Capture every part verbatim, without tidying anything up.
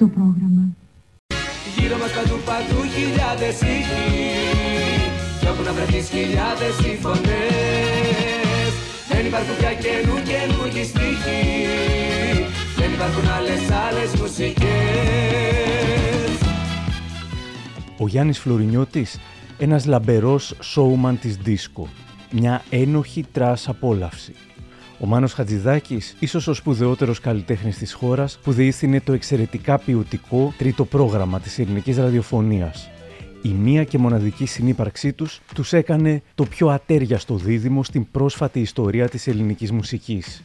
το πρόγραμμα. Γύρω μας παντού παντού χιλιάδες ήχοι, κι όπου να βρεθείς χιλιάδες οι φωνές. Δεν υπάρχουν πια καινού καινούργιοι στίχοι, δεν υπάρχουν άλλες άλλες μουσικές. Ο Γιάννης Φλωρινιώτης, ένας λαμπερός showman της δίσκο, μια ένοχη τρας απόλαυση. Ο Μάνος Χατζηδάκης, ίσως ο σπουδαιότερος καλλιτέχνης της χώρας, που διεύθυνε το εξαιρετικά ποιοτικό τρίτο πρόγραμμα της ελληνικής ραδιοφωνίας. Η μία και μοναδική συνύπαρξή τους τους έκανε το πιο ατέριαστο δίδυμο στην πρόσφατη ιστορία της ελληνικής μουσικής.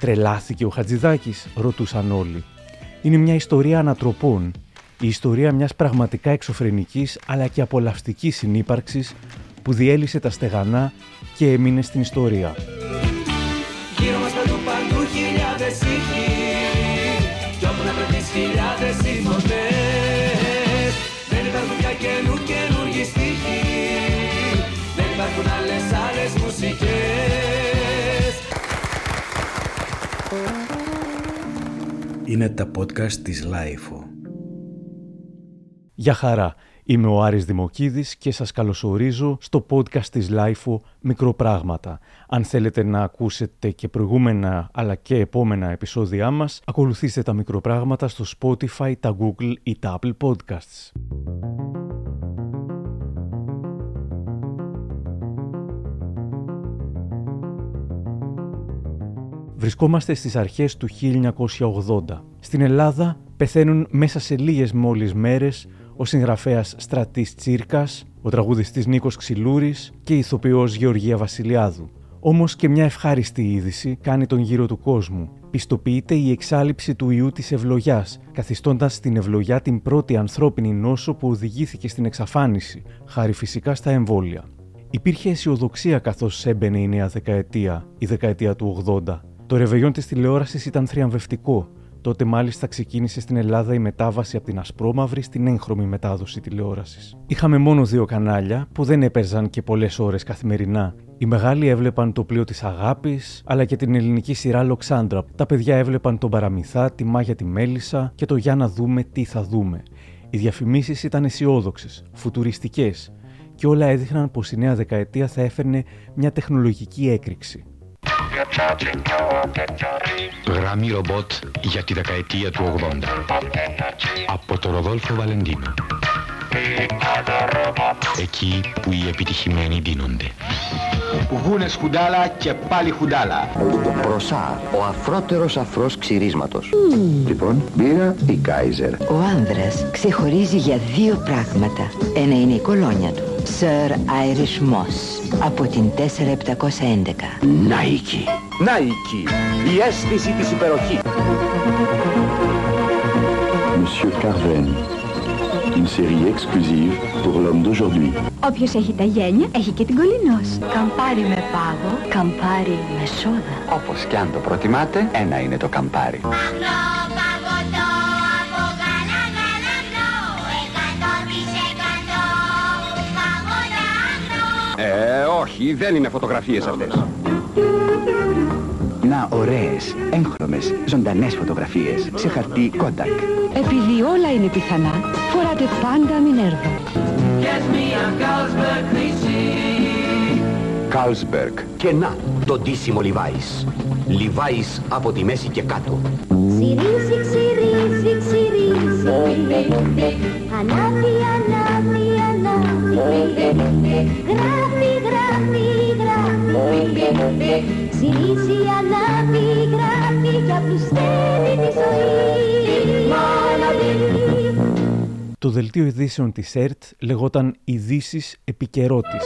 «Τρελάθηκε ο Χατζηδάκης?» ρωτούσαν όλοι. Είναι μια ιστορία ανατροπών, η ιστορία μιας πραγματικά εξωφρενικής αλλά και απολαυστικής συνύπαρξης που διέλυσε τα στεγανά και έμεινε στην ιστορία. Γύρω μας παντού παντού χιλιάδες ήχοι, κι όπου να βρεθείς χιλιάδες οι φωνές. Δεν υπάρχουν πια καινού καινούργιοι στίχοι, δεν υπάρχουν άλλες άλλες μουσικές. Είναι τα podcast της Λάιφο. Γεια χαρά, είμαι ο Άρης Δημοκίδης και σας καλωσορίζω στο podcast της Λάιφο «Μικροπράγματα». Αν θέλετε να ακούσετε και προηγούμενα αλλά και επόμενα επεισόδια μας, ακολουθήστε τα μικροπράγματα στο Spotify, τα Google ή τα Apple Podcasts. Βρισκόμαστε στις αρχές του χίλια εννιακόσια ογδόντα. Στην Ελλάδα πεθαίνουν μέσα σε λίγες μόλις μέρες ο συγγραφέας Στρατής Τσίρκας, ο τραγουδιστής Νίκος Ξυλούρης και η ηθοποιός Γεωργία Βασιλιάδου. Όμως και μια ευχάριστη είδηση κάνει τον γύρο του κόσμου. Πιστοποιείται η εξάλειψη του ιού της ευλογιάς, καθιστώντας την ευλογιά την πρώτη ανθρώπινη νόσο που οδηγήθηκε στην εξαφάνιση, χάρη φυσικά στα εμβόλια. Υπήρχε αισιοδοξία καθώς έμπαινε η νέα δεκαετία, η δεκαετία του ογδόντα. Το ρεβεγιόν της τηλεόρασης ήταν θριαμβευτικό. Τότε μάλιστα ξεκίνησε στην Ελλάδα η μετάβαση από την ασπρόμαυρη στην έγχρωμη μετάδοση τηλεόρασης. Είχαμε μόνο δύο κανάλια που δεν έπαιζαν και πολλές ώρες καθημερινά. Οι μεγάλοι έβλεπαν το Πλοίο της Αγάπης, αλλά και την ελληνική σειρά Λοξάντρα. Τα παιδιά έβλεπαν τον Παραμυθά, τη Μάγια τη Μέλισσα και το «Για να δούμε τι θα δούμε». Οι διαφημίσεις ήταν αισιόδοξες, φουτουριστικές και όλα έδειχναν πως η νέα δεκαετία θα έφερνε μια τεχνολογική έκρηξη. Γραμμή ρομπότ για τη δεκαετία του ογδόντα. Από τον Ροδόλφο Βαλεντίνο. Εκεί που οι επιτυχημένοι δίνονται. Βγούνε χουντάλα και πάλι χουντάλα. Προσά, ο αφρότερος αφρός ξυρίσματος. Mm. Λοιπόν, μπήρα ή Κάιζερ. Ο άνδρας ξεχωρίζει για δύο πράγματα. Ένα είναι η κολόνια του. Sir Irish Moss από την τέσσερα επτακόσια έντεκα. Nike. Nike. Η αίσθηση της υπεροχής. Monsieur Carven. Une série exclusive pour l'homme d'aujourd'hui. Όποιος έχει τα γένια, έχει και την κολυνός. Καμπάρι με πάγο, καμπάρι με σόδα. Όπως κι αν το προτιμάτε, ένα είναι το καμπάρι. Παγνό, παγωτό, από καλά γαλανό. Εκατό πις εκατό, παγώτα αγνό. Ε, όχι, δεν είναι φωτογραφίες αυτές. Να ωραίες, έγχρωμες, ζωντανές φωτογραφίες σε χαρτί Kodak. Επειδή όλα είναι πιθανά, φοράτε πάντα Μινέρβα. Carlsberg. Και να, το ντύσιμο Levi's. Levi's από τη μέση και κάτω. Ξυρίζει, ξυρίζει, ξυρίζει. Ανάβει, ανάβει, ανάβει. Γράφει, γράφει, γράφει. Ξυρίζει, ανάβει, γράφει και απλουστεύει τη ζωή. Το δελτίο ειδήσεων της ΕΡΤ λεγόταν «Ειδήσεις Επικαιρότης».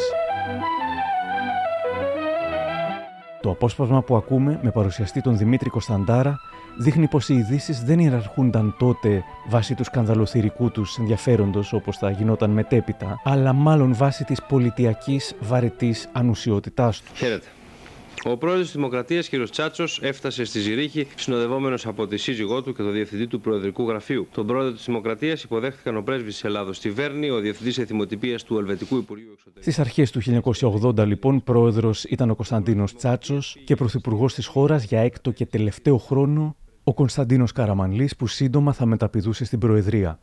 Το απόσπασμα που ακούμε με παρουσιαστή τον Δημήτρη Κωνσταντάρα δείχνει πως οι ειδήσεις δεν ιεραρχούνταν τότε βάσει του σκανδαλοθυρικού τους ενδιαφέροντος όπως θα γινόταν μετέπειτα, αλλά μάλλον βάσει της πολιτιακής βαρετής ανουσιότητάς τους. Χαίρετε. Ο πρόεδρος της Δημοκρατίας, κ. Τσάτσος, έφτασε στη Ζηρίχη συνοδευόμενος από τη σύζυγό του και τον διευθυντή του Προεδρικού Γραφείου. Τον πρόεδρο της Δημοκρατίας υποδέχτηκαν ο πρέσβης της Ελλάδος στη Βέρνη, ο διευθυντής εθιμοτυπίας του Ελβετικού Υπουργείου Εξωτερικών. Στις αρχές του χίλια εννιακόσια ογδόντα, λοιπόν, πρόεδρος ήταν ο Κωνσταντίνος Τσάτσος και πρωθυπουργός της χώρας για έκτο και τελευταίο χρόνο ο Κωνσταντίνος Καραμανλής, που σύντομα θα μεταπηδούσε στην Προεδρία.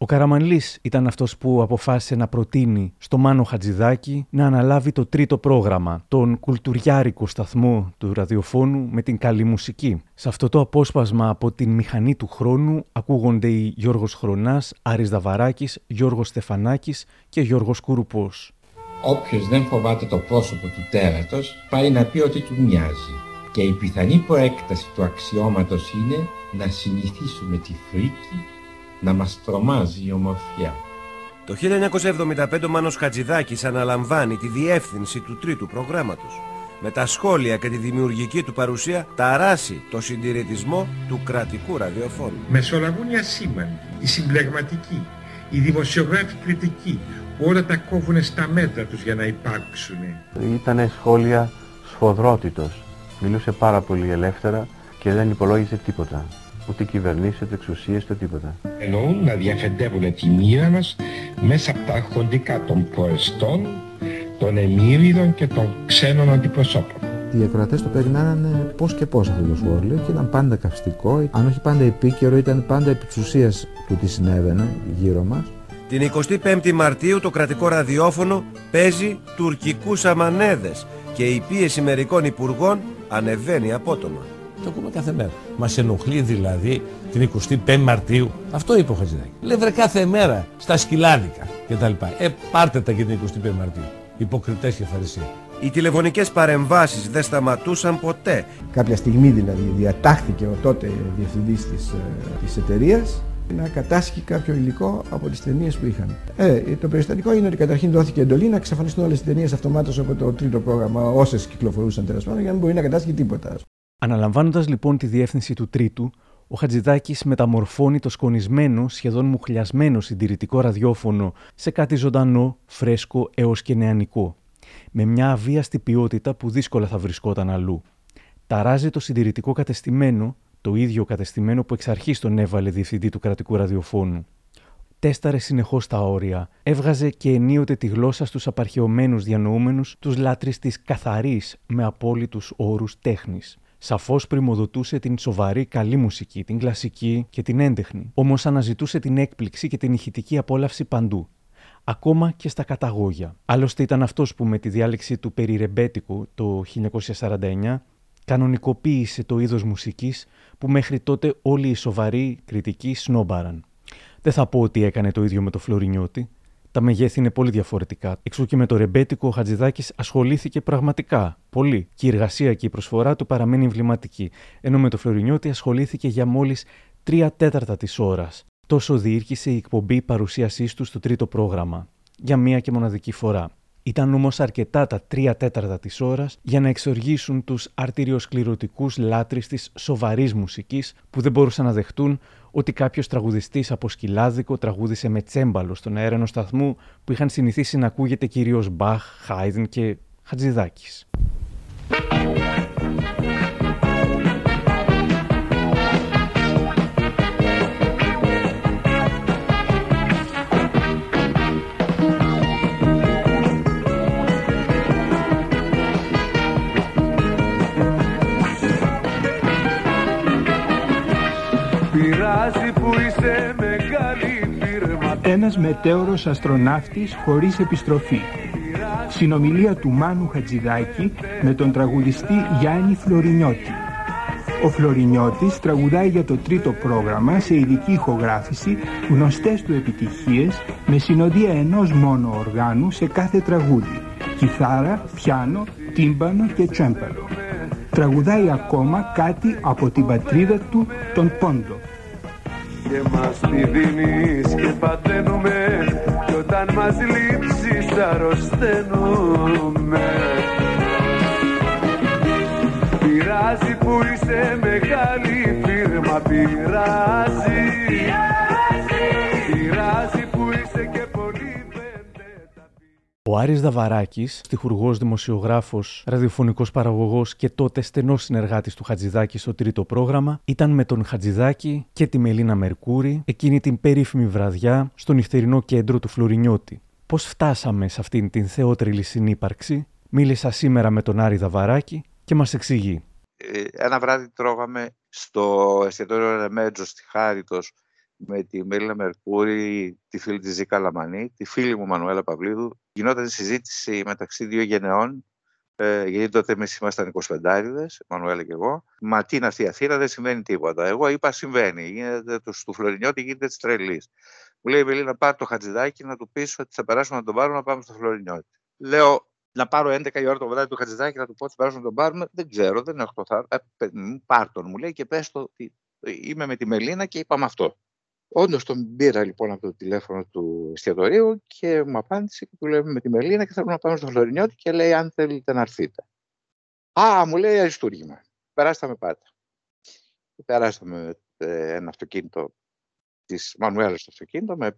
Ο Καραμανλής ήταν αυτός που αποφάσισε να προτείνει στο Μάνο Χατζηδάκη να αναλάβει το τρίτο πρόγραμμα, τον κουλτουριάρικο σταθμό του ραδιοφώνου με την καλή μουσική. Σε αυτό το απόσπασμα από την Μηχανή του Χρόνου ακούγονται οι Γιώργος Χρονάς, Άρης Δαβαράκης, Γιώργος Στεφανάκης και Γιώργος Κουρουπός. Όποιος δεν φοβάται το πρόσωπο του τέρατος πάει να πει ότι του μοιάζει. Και η πιθανή προέκταση του αξιώματος είναι να συνηθίσουμε τη φρίκη, να μας τρομάζει η ομορφιά. Το χίλια εννιακόσια εβδομήντα πέντε ο Μάνος Χατζηδάκης αναλαμβάνει τη διεύθυνση του τρίτου προγράμματος. Με τα σχόλια και τη δημιουργική του παρουσία ταράσει το συντηρητισμό του κρατικού ραδιοφώνου. Μεσολαβούν οι ασήμανοι, οι συμπλεγματικοί, οι δημοσιογράφοι κριτικοί, όλα τα κόβουνε στα μέτρα τους για να υπάρξουν. Ήτανε σχόλια σφοδρότητος. Μιλούσε πάρα πολύ ελεύθερα και δεν υπολόγισε τίποτα. Ούτε κυβερνήσει, ούτε εξουσίες, ούτε τίποτα. Εννοούν να διαφεντεύουν τη μοίρα μας μέσα από τα αρχοντικά των προεστών, των εμμύριδων και των ξένων αντιπροσώπων. Οι ακροατές το περινάνανε πώς και πώς αυτό το σχόλιο και ήταν πάντα καυστικό, αν όχι πάντα επίκαιρο, ήταν πάντα επί της ουσίας του τι συνέβαινε γύρω μας. Την εικοστή πέμπτη Μαρτίου το κρατικό ραδιόφωνο παίζει τουρκικούς αμανέδες και η πίεση μερικών υπουργών ανεβαίνει απότομα. Το ακούμε κάθε μέρα. Μας ενοχλεί δηλαδή την εικοστή πέμπτη Μαρτίου. Αυτό είπε ο Χατζηδάκης. Λέβρε κάθε μέρα στα σκυλάδικα κτλ. Ε, πάρτε τα και την εικοστή πέμπτη Μαρτίου. Υποκριτές και φαρισαίοι. Οι τηλεφωνικές παρεμβάσεις δεν σταματούσαν ποτέ. Κάποια στιγμή δηλαδή διατάχθηκε ο τότε διευθυντής της, της εταιρείας να κατάσχει κάποιο υλικό από τις ταινίες που είχαν. Ε, το περιστατικό είναι ότι καταρχήν δόθηκε εντολή να εξαφανιστούν όλες τις ταινίες αυτομάτως από το τρίτο πρόγραμμα, όσες κυκλοφορούσαν τέλος πάντων, για να μην μπορεί να κατάσχει τίποτα. Αναλαμβάνοντας λοιπόν τη διεύθυνση του τρίτου, ο Χατζηδάκης μεταμορφώνει το σκονισμένο, σχεδόν μουχλιασμένο συντηρητικό ραδιόφωνο σε κάτι ζωντανό, φρέσκο έως και νεανικό, με μια αβίαστη ποιότητα που δύσκολα θα βρισκόταν αλλού. Ταράζει το συντηρητικό κατεστημένο, το ίδιο κατεστημένο που εξ αρχής τον έβαλε διευθυντή του κρατικού ραδιοφώνου. Τέσταρε συνεχώς τα όρια, έβγαζε και ενίοτε τη γλώσσα στους απαρχαιωμένους διανοούμενους, τους λάτρεις της καθαρής με απόλυτους όρους τέχνης. Σαφώς πρημοδοτούσε την σοβαρή καλή μουσική, την κλασική και την έντεχνη, όμως αναζητούσε την έκπληξη και την ηχητική απόλαυση παντού, ακόμα και στα καταγόγια. Άλλωστε ήταν αυτός που με τη διάλεξη του περιρεμπέτικου το χίλια εννιακόσια σαράντα εννιά κανονικοποίησε το είδος μουσικής που μέχρι τότε όλοι οι σοβαροί κριτικοί σνόμπαραν. Δεν θα πω ότι έκανε το ίδιο με το Φλωρινιώτη. Τα μεγέθη είναι πολύ διαφορετικά. Εξού και με το ρεμπέτικο ο Χατζηδάκης ασχολήθηκε πραγματικά πολύ και η εργασία και η προσφορά του παραμένει εμβληματική, ενώ με το Φλωρινιώτη ασχολήθηκε για μόλις τρία τέταρτα της ώρας. Τόσο διήρκησε η εκπομπή παρουσίασής του στο τρίτο πρόγραμμα, για μία και μοναδική φορά. Ήταν όμως αρκετά τα τρία τέταρτα της ώρας για να εξοργήσουν τους αρτηριοσκληρωτικούς λάτρεις της σοβαρής μουσικής που δεν μπορούσαν να δεχτούν ότι κάποιος τραγουδιστής από σκυλάδικο τραγούδισε με τσέμπαλο στον αέρα ενός σταθμού που είχαν συνηθίσει να ακούγεται κυρίως Μπαχ, Χάιντν και Χατζηδάκης. Ένας μετέωρος αστροναύτης χωρίς επιστροφή. Συνομιλία του Μάνου Χατζηδάκη με τον τραγουδιστή Γιάννη Φλωρινιώτη. Ο Φλωρινιώτης τραγουδάει για το τρίτο πρόγραμμα σε ειδική ηχογράφηση, γνωστές του επιτυχίες, με συνοδεία ενός μόνο οργάνου σε κάθε τραγούδι, κιθάρα, πιάνο, τύμπανο και τσέμπαλο. Τραγουδάει ακόμα κάτι από την πατρίδα του, τον Πόντο. Και μας τη δίνεις και πανταίνουμε, κι όταν μας λείψεις αρρωσταίνουμε. Πειράζει που είσαι μεγάλη φίρμα, πειράζει, πειράζει που είσαι και πολύ πέντε. Ο Άρης Δαβαράκης, στιχουργός, δημοσιογράφος, ραδιοφωνικός παραγωγός και τότε στενός συνεργάτης του Χατζηδάκη στο τρίτο πρόγραμμα, ήταν με τον Χατζηδάκη και τη Μελίνα Μερκούρη εκείνη την περίφημη βραδιά στο νυχτερινό κέντρο του Φλωρινιώτη. Πώς φτάσαμε σε αυτήν την θεότριλη συνύπαρξη, μίλησα σήμερα με τον Άρη Δαβαράκη και μας εξηγεί. Ένα βράδυ τρώγαμε στο εστιατόριο Ρεμέτζο στη Χάριτος με τη Μίλα Μερκούρη, τη φίλη της Ζήκα Λαμανή, τη φίλη μου Μανουέλα Παυλίδου. Γινόταν συζήτηση μεταξύ δύο γενεών, ε, γιατί τότε εμείς ήμασταν εικοσιπεντάριδες, Μανουέλα και εγώ. Μα τι είναι αυτή η Αθήνα, δεν συμβαίνει τίποτα. Εγώ είπα συμβαίνει, γίνεται το, του Φλωρινιώτη γίνεται της τρελής. Μου λέει η Μελίνα, πάρ' το Χατζηδάκι να του πεις ότι θα περάσουμε να τον πάρουμε να πάμε στο Φλωρινιώτη. Λέω να πάρω έντεκα η ώρα το βράδυ του Χατζηδάκι να του πω ότι θα περάσουμε να τον πάρουμε. Δεν ξέρω, δεν έχω το θάρρος. Πάρ' τον, μου λέει, και πες το ότι είμαι με τη Μελίνα και είπαμε αυτό. Όντως τον πήρα λοιπόν από το τηλέφωνο του εστιατορίου και μου απάντησε και του λέει με τη Μελίνα και θέλουμε να πάμε στο Φλωρινιώτη και λέει αν θέλετε να έρθετε. Α, μου λέει αριστούργημα. Περάσαμε πάντα. Περάσαμε ένα αυτοκίνητο της Μανουέλας στο αυτοκίνητο, με...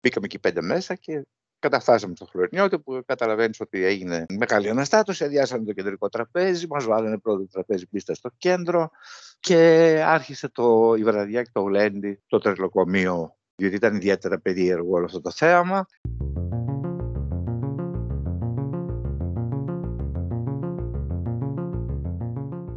μπήκαμε εκεί πέντε μέσα και καταφτάσαμε στο Φλωρινιώτη που καταλαβαίνεις ότι έγινε μεγάλη αναστάτωση, αδειάσαμε το κεντρικό τραπέζι, μας βάλανε πρώτο τραπέζι πίστα στο κέντρο και άρχισε το, η βραδιά και το γλέντι, το τρελοκομείο, διότι ήταν ιδιαίτερα περίεργο όλο αυτό το θέαμα.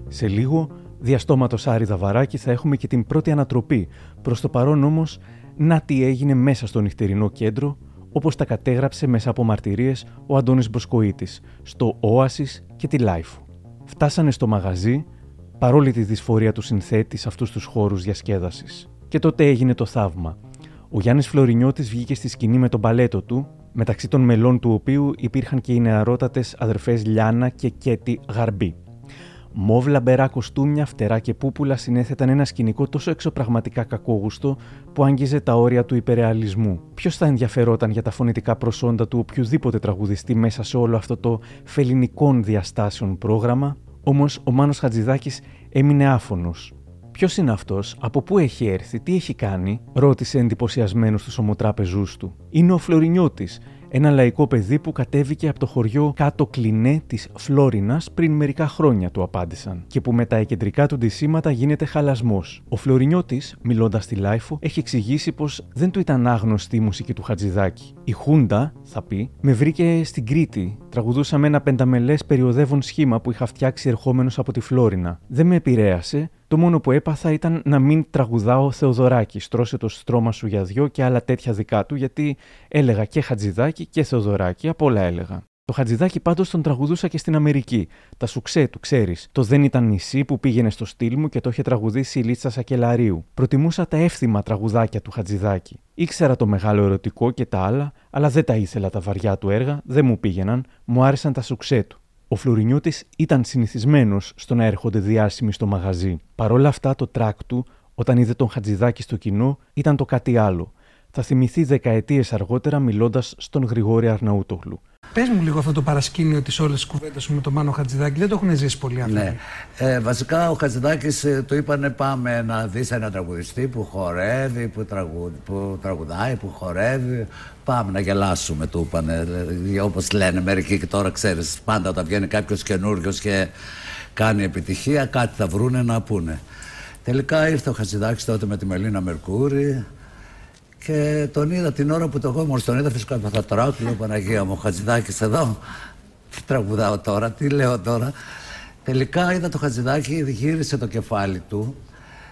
Σε λίγο, διαστόματος Άρη Δαβαράκη, θα έχουμε και την πρώτη ανατροπή. Προς το παρόν όμως, να τι έγινε μέσα στο νυχτερινό κέντρο, όπως τα κατέγραψε μέσα από μαρτυρίες ο Αντώνης Μποσκοίτης, στο Όασις και τη Λάιφο. Φτάσανε στο μαγαζί, παρόλη τη δυσφορία του συνθέτη σε αυτούς τους χώρους διασκέδασης. Και τότε έγινε το θαύμα. Ο Γιάννης Φλωρινιώτης βγήκε στη σκηνή με τον παλέτο του, μεταξύ των μελών του οποίου υπήρχαν και οι νεαρότατες αδερφές Λιάνα και Κέτη Γαρμπή. Μόβ λαμπερά κοστούμια, φτερά και πούπουλα συνέθεταν ένα σκηνικό τόσο εξωπραγματικά κακόγουστο που άγγιζε τα όρια του υπερεαλισμού. Ποιος θα ενδιαφερόταν για τα φωνητικά προσόντα του οποιοδήποτε τραγουδιστή μέσα σε όλο αυτό το φελληνικών διαστάσεων πρόγραμμα, όμως ο Μάνος Χατζηδάκης έμεινε άφωνος. Ποιος είναι αυτός, από πού έχει έρθει, τι έχει κάνει, ρώτησε εντυπωσιασμένος τους ομοτράπεζούς του. Είναι ο Φλωρινιώτης, ένα λαϊκό παιδί που κατέβηκε από το χωριό Κάτω Κλινέ της Φλόρινας πριν μερικά χρόνια, του απάντησαν, και που με τα εκεντρικά του ντυσίματα γίνεται χαλασμός. Ο Φλωρινιώτης, μιλώντας στη Λάιφο, έχει εξηγήσει πως δεν του ήταν άγνωστη η μουσική του Χατζηδάκη. Η Χούντα, θα πει, με βρήκε στην Κρήτη. Τραγουδούσαμε ένα πενταμελές περιοδεύον σχήμα που είχα φτιάξει ερχόμενος από τη Φλόρινα. Δεν με επηρέασε. Το μόνο που έπαθα ήταν να μην τραγουδάω Θεοδωράκη, στρώσε το στρώμα σου για δυο και άλλα τέτοια δικά του, γιατί έλεγα και Χατζηδάκη και Θεοδωράκη, απ' όλα έλεγα. Το Χατζηδάκη πάντως τον τραγουδούσα και στην Αμερική. Τα σουξέ του, ξέρεις. Το Δεν ήταν νησί που πήγαινε στο στυλ μου και το είχε τραγουδήσει η Λίτσα Σακελαρίου. Προτιμούσα τα εύθυμα τραγουδάκια του Χατζηδάκη. Ήξερα το μεγάλο ερωτικό και τα άλλα, αλλά δεν τα ήθελα τα βαριά του έργα, δεν μου πήγαιναν, μου άρεσαν τα σουξέ του. Ο Φλωρινιώτης ήταν συνηθισμένος στο να έρχονται διάσημοι στο μαγαζί. Παρόλα αυτά, το τρακ του, όταν είδε τον Χατζηδάκη στο κοινό, ήταν το κάτι άλλο. Θα θυμηθεί δεκαετίες αργότερα μιλώντας στον Γρηγόρη Αρναούτογλου. Πες μου λίγο αυτό το παρασκήνιο της όλης της κουβέντας σου με τον Μάνο Χατζηδάκη. Δεν το έχουν ζήσει πολλοί άνθρωποι. Ναι. Ε, βασικά ο Χατζηδάκης το είπανε πάμε να δεις ένα τραγουδιστή που χορεύει, που, τραγου... που τραγουδάει, που χορεύει. Πάμε να γελάσουμε, του είπανε. Όπως λένε μερικοί και τώρα ξέρεις, πάντα όταν βγαίνει κάποιος καινούριος και κάνει επιτυχία, κάτι θα βρούνε να πούνε. Τελικά ήρθε ο Χατζηδάκης τότε με τη Μελίνα Μερκούρη. Και τον είδα την ώρα που το εγώ μόλις τον είδα, φυσικά θα τράκλω, Παναγία μου, ο Χατζηδάκης εδώ, τι τραγουδάω τώρα, τι λέω τώρα. Τελικά είδα το Χατζηδάκη, γύρισε το κεφάλι του,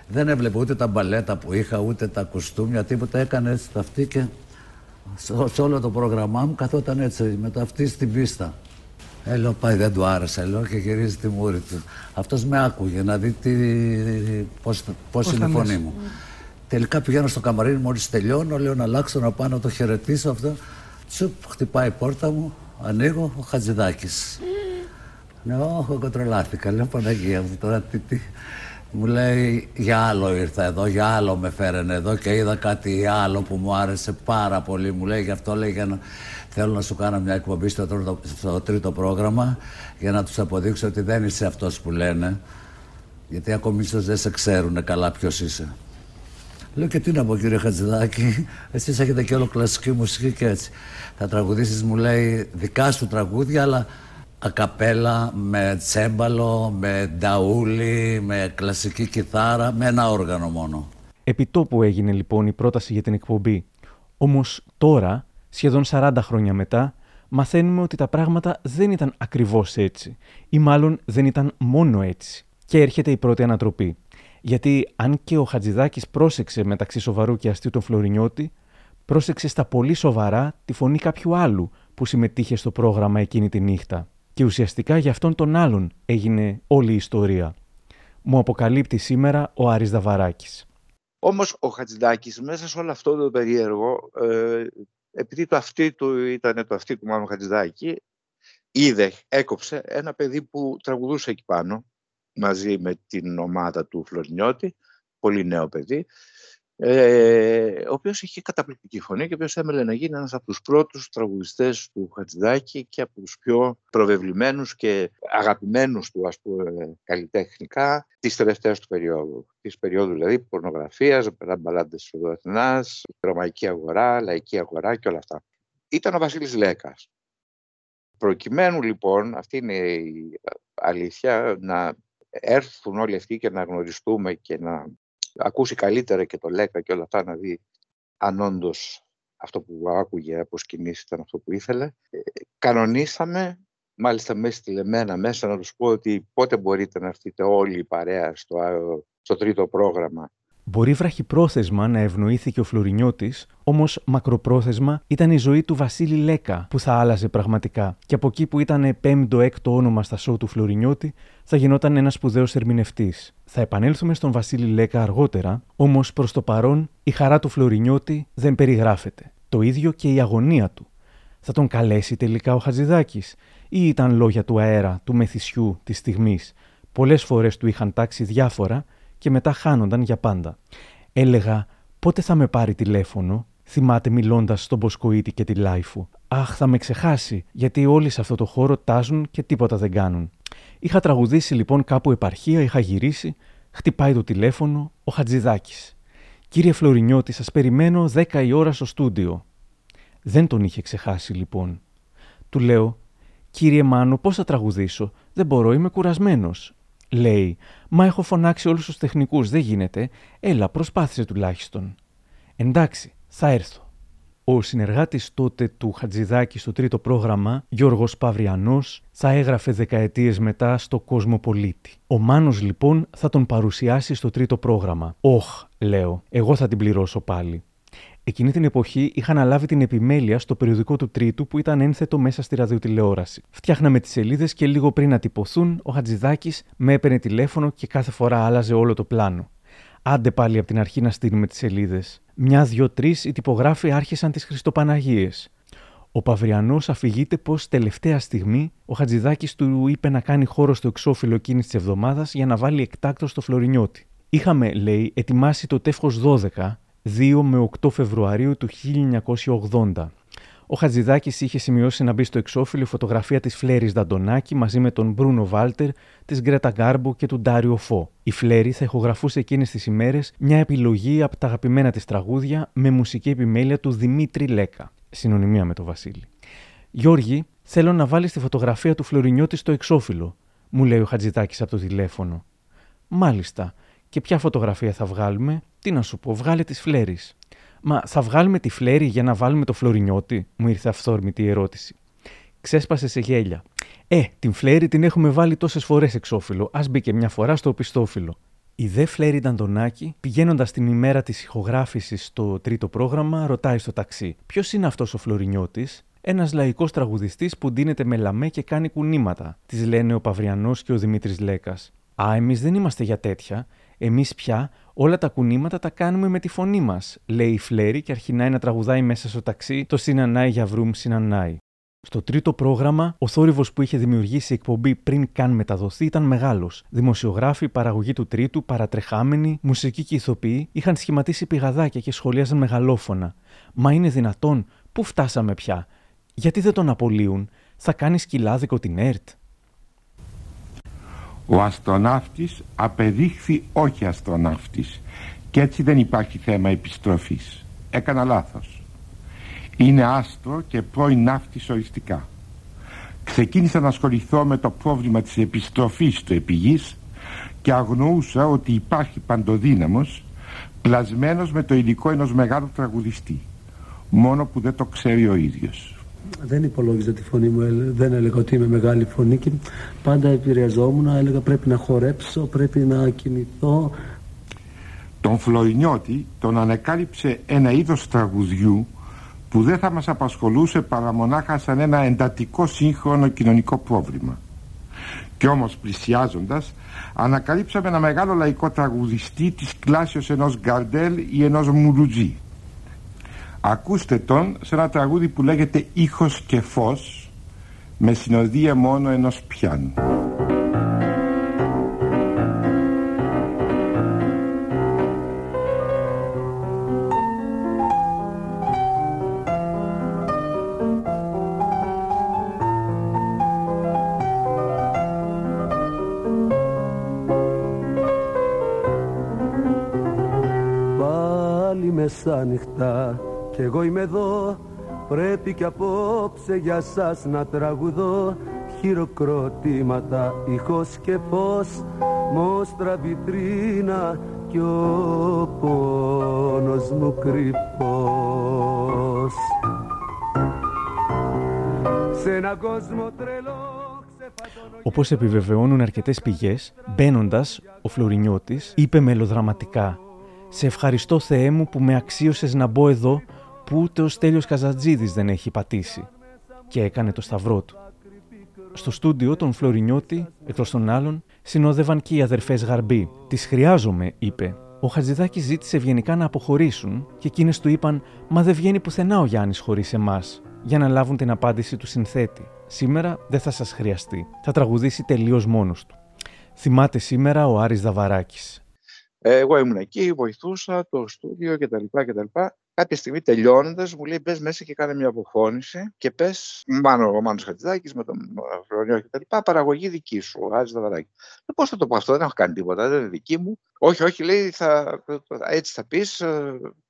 δεν έβλεπε ούτε τα μπαλέτα που είχα, ούτε τα κουστούμια, τίποτα, έκανε έτσι τα αυτή και σε όλο το πρόγραμμά μου καθόταν έτσι, με τα αυτή στην πίστα. Ε, λέω, πάει, δεν του άρεσε, λέω, και γυρίζει τη μούρη του. Αυτός με άκουγε να δει τι, πώς, πώς είναι η φωνή μου. Τελικά πηγαίνω στο καμαρίνι, μόλις τελειώνω, λέω να αλλάξω, να πάω να το χαιρετήσω αυτό. Τσουπ, χτυπάει η πόρτα μου, ανοίγω, ο Χατζηδάκης. Ναι, όχι, κοντρολάθηκα, λέω Παναγία μου, τώρα τι, τι. Μου λέει, για άλλο ήρθα εδώ, για άλλο με φέρανε εδώ και είδα κάτι άλλο που μου άρεσε πάρα πολύ. Μου λέει, γι' αυτό λέει, για να... θέλω να σου κάνω μια εκπομπή στο τρίτο, στο τρίτο πρόγραμμα για να τους αποδείξω ότι δεν είσαι αυτός που λένε, γιατί ακόμη ίσως δεν σε ξέρουν καλά ποιος είσαι. Λέω και τι να πω κύριε Χατζηδάκη, εσείς έχετε και όλο κλασική μουσική και έτσι. Θα τραγουδήσεις, μου λέει, δικά σου τραγούδια, αλλά ακαπέλα, με τσέμπαλο, με νταούλι, με κλασική κιθάρα, με ένα όργανο μόνο. Επιτόπου έγινε λοιπόν η πρόταση για την εκπομπή. Όμως τώρα, σχεδόν σαράντα χρόνια μετά, μαθαίνουμε ότι τα πράγματα δεν ήταν ακριβώς έτσι. Ή μάλλον δεν ήταν μόνο έτσι. Και έρχεται η πρώτη ανατροπή. Γιατί αν και ο Χατζηδάκης πρόσεξε μεταξύ σοβαρού και αστείου τον Φλωρινιώτη, πρόσεξε στα πολύ σοβαρά τη φωνή κάποιου άλλου που συμμετείχε στο πρόγραμμα εκείνη τη νύχτα. Και ουσιαστικά για αυτόν τον άλλον έγινε όλη η ιστορία. Μου αποκαλύπτει σήμερα ο Άρης Δαβαράκης. Όμως ο Χατζηδάκης μέσα σε όλο αυτό το περίεργο, ε, επειδή το αυτί του ήταν το αυτί του μάλλον Χατζηδάκη, είδε, έκοψε ένα παιδί που τραγουδούσε εκεί πάνω μαζί με την ομάδα του Φλωρινιώτη, πολύ νέο παιδί, ε, ο οποίος είχε καταπληκτική φωνή και ο οποίος έμελε να γίνει ένας από τους πρώτους τραγουδιστές του Χατζηδάκη και από τους πιο προβεβλημένους και αγαπημένους του, ας πούμε, καλλιτεχνικά της τελευταίας του περίοδου. Της περίοδου δηλαδή πορνογραφίας, μπαλάντες του Αθηνάς, ρωμαϊκή αγορά, λαϊκή αγορά και όλα αυτά. Ήταν ο Βασίλης Λέκας. Προκειμένου λοιπόν, αυτή είναι η αλήθεια, να έρθουν όλοι αυτοί και να γνωριστούμε και να ακούσει καλύτερα και το Λέκα και όλα αυτά, να δει αν όντως αυτό που άκουγε από σκηνής ήταν αυτό που ήθελε. Κανονίσαμε, μάλιστα μέσα στη Λεμένα, μέσα να τους πω ότι πότε μπορείτε να έρθετε όλοι η παρέα στο, στο τρίτο πρόγραμμα. Μπορεί βραχυπρόθεσμα να ευνοήθηκε ο Φλωρινιώτης, όμως μακροπρόθεσμα ήταν η ζωή του Βασίλη Λέκα που θα άλλαζε πραγματικά. Και από εκεί που ήταν πέμπτο-έκτο όνομα στα σόου του Φλωρινιώτη, θα γινόταν ένας σπουδαίος ερμηνευτής. Θα επανέλθουμε στον Βασίλη Λέκα αργότερα, όμως προς το παρόν η χαρά του Φλωρινιώτη δεν περιγράφεται. Το ίδιο και η αγωνία του. Θα τον καλέσει τελικά ο Χατζηδάκης, ή ήταν λόγια του αέρα, του μεθυσιού, της στιγμής. Πολλές φορές του είχαν τάξει διάφορα. Και μετά χάνονταν για πάντα. Έλεγα, πότε θα με πάρει τηλέφωνο, θυμάται μιλώντας στον Μποσκοίτη και τη Λάιφου. Αχ, θα με ξεχάσει, γιατί όλοι σε αυτό το χώρο τάζουν και τίποτα δεν κάνουν. Είχα τραγουδήσει λοιπόν κάπου επαρχία, είχα γυρίσει, χτυπάει το τηλέφωνο ο Χατζηδάκης. Κύριε Φλωρινιώτη, σας περιμένω δέκα η ώρα στο στούντιο. Δεν τον είχε ξεχάσει λοιπόν. Του λέω, κύριε Μάνο, πώς θα τραγουδήσω, δεν μπορώ, είμαι κουρασμένος. Λέει, μα έχω φωνάξει όλους τους τεχνικούς, δεν γίνεται. Έλα, προσπάθησε τουλάχιστον. Εντάξει, θα έρθω. Ο συνεργάτης τότε του Χατζηδάκη στο τρίτο πρόγραμμα, Γιώργος Παυριανός, θα έγραφε δεκαετίες μετά στο Κοσμοπολίτη. Ο Μάνος λοιπόν θα τον παρουσιάσει στο τρίτο πρόγραμμα. Όχ, λέω, εγώ θα την πληρώσω πάλι. Εκείνη την εποχή είχα αναλάβει την επιμέλεια στο περιοδικό του Τρίτου που ήταν ένθετο μέσα στη ραδιοτηλεόραση. Φτιάχναμε τις σελίδες και λίγο πριν να τυπωθούν, ο Χατζηδάκης με έπαιρνε τηλέφωνο και κάθε φορά άλλαζε όλο το πλάνο. Άντε πάλι από την αρχή να στείλουμε τις σελίδες. Μια, δυο, τρεις οι τυπογράφοι άρχισαν τις Χριστοπαναγίες. Ο Παυριανός αφηγείται πως τελευταία στιγμή ο Χατζηδάκης του είπε να κάνει χώρο στο εξώφυλλο εκείνης της εβδομάδας για να βάλει εκτάκτο στο Φλωρινιώτη. Είχαμε, λέει, ετοιμάσει το Τεύχος δώδεκα. δύο με οκτώ Φεβρουαρίου του χίλια εννιακόσια ογδόντα. Ο Χατζηδάκης είχε σημειώσει να μπει στο εξώφυλλο φωτογραφία της Φλέρης Δαντονάκη μαζί με τον Μπρούνο Βάλτερ, της Γκρέτα Γκάρμπο και του Ντάριο Φο. Η Φλέρη θα ηχογραφούσε εκείνες τις ημέρες μια επιλογή από τα αγαπημένα της τραγούδια με μουσική επιμέλεια του Δημήτρη Λέκα. Συνωνυμία με τον Βασίλη. Γιώργη, θέλω να βάλεις τη φωτογραφία του Φλωρινιώτη στο εξώφυλλο, μου λέει ο Χατζηδάκης από το τηλέφωνο. Μάλιστα. Και ποια φωτογραφία θα βγάλουμε, τι να σου πω, βγάλε τις Φλέρεις. Μα θα βγάλουμε τη Φλέρη για να βάλουμε το Φλωρινιώτη, μου ήρθε αυθόρμητη η ερώτηση. Ξέσπασε σε γέλια. Ε, την Φλέρη την έχουμε βάλει τόσες φορές εξώφυλλο, ας μπει και μια φορά στο οπισθόφυλλο. Η δε Φλέρη Νταντονάκη, πηγαίνοντας την ημέρα της ηχογράφησης στο τρίτο πρόγραμμα, ρωτάει στο ταξί. Ποιος είναι αυτός ο Φλωρινιώτης? Ένας λαϊκός τραγουδιστής που ντύνεται με λαμέ και κάνει κουνήματα, της λένε ο Παυριανός και ο Δημήτρης Λέκας. Α, εμείς δεν είμαστε για τέτοια. Εμείς πια όλα τα κουνήματα τα κάνουμε με τη φωνή μας, λέει η Φλέρη και αρχινάει να τραγουδάει μέσα στο ταξί το Συνανάι για βρούμ Συνανάι. Στο τρίτο πρόγραμμα, ο θόρυβος που είχε δημιουργήσει η εκπομπή πριν καν μεταδοθεί ήταν μεγάλος. Δημοσιογράφοι, παραγωγή του Τρίτου, παρατρεχάμενοι, μουσικοί και ηθοποιοί είχαν σχηματίσει πηγαδάκια και σχολίαζαν μεγαλόφωνα. Μα είναι δυνατόν, πού φτάσαμε πια, γιατί δεν τον απολύουν, θα κάνει σκυλάδικο την ΕΡΤ. Ο αστροναύτης απεδείχθη όχι αστροναύτης και έτσι δεν υπάρχει θέμα επιστροφής. Έκανα λάθος. Είναι άστρο και πρώην ναύτης οριστικά. Ξεκίνησα να ασχοληθώ με το πρόβλημα της επιστροφής του επιγής και αγνοούσα ότι υπάρχει παντοδύναμος πλασμένος με το υλικό ενός μεγάλου τραγουδιστή, μόνο που δεν το ξέρει ο ίδιος. Δεν υπολόγιζα τη φωνή μου, δεν έλεγα ότι είμαι μεγάλη φωνή και πάντα επηρεαζόμουν, έλεγα πρέπει να χορέψω, πρέπει να κινηθώ, Τον Φλωρινιώτη τον ανακάλυψε ένα είδος τραγουδιού που δεν θα μας απασχολούσε παρά μονάχα σαν ένα εντατικό σύγχρονο κοινωνικό πρόβλημα. Κι όμως πλησιάζοντας ανακαλύψαμε ένα μεγάλο λαϊκό τραγουδιστή της κλάσεως ενός Γκαρντέλ ή ενός Μουλουτζή. Ακούστε τον σε ένα τραγούδι που λέγεται «Ήχος και φως» με συνοδεία μόνο ενός πιάνου. Μεσάνυχτα κι εγώ είμαι εδώ. Πρέπει κι απόψε για σας να τραγουδώ. Χειροκροτήματα, ήχος και φως, μόστρα, βιτρίνα κι ο πόνος μου κρυπός. Σ' έναν κόσμο τρελό. Όπως επιβεβαιώνουν αρκετές πηγές, μπαίνοντας, ο Φλωρινιώτης είπε μελοδραματικά: «Σε ευχαριστώ, Θεέ μου, που με αξίωσες να μπω εδώ που ούτε ο Στέλιος Καζατζίδης δεν έχει πατήσει», και έκανε το σταυρό του. Στο στούντιο τον Φλωρινιώτη, εκτός των άλλων, συνόδευαν και οι αδερφές Γαρμπή. «Τις χρειάζομαι», είπε. Ο Χατζηδάκης ζήτησε ευγενικά να αποχωρήσουν και εκείνες του είπαν: «Μα δεν βγαίνει πουθενά ο Γιάννης χωρίς εμάς», για να λάβουν την απάντηση του συνθέτη: «Σήμερα δεν θα σας χρειαστεί. Θα τραγουδήσει τελείως μόνος του». Θυμάται σήμερα ο Άρης Δαβαράκης: «Εγώ ήμουν εκεί, βοηθούσα το στούντιο κτλ. κτλ. Κάποια στιγμή τελειώνοντας, μου λέει: μπες μέσα και κάνε μια αποφώνηση και πες Μάνο, ο Μάνος Χατζηδάκης με τον Φλωρινιώτη κτλ. Παραγωγή δική σου, Άρης Δαβαράκη». «Πώς θα το πω αυτό, δεν έχω κάνει τίποτα, δεν είναι δική μου». «Όχι, όχι», λέει, θα, «έτσι θα πεις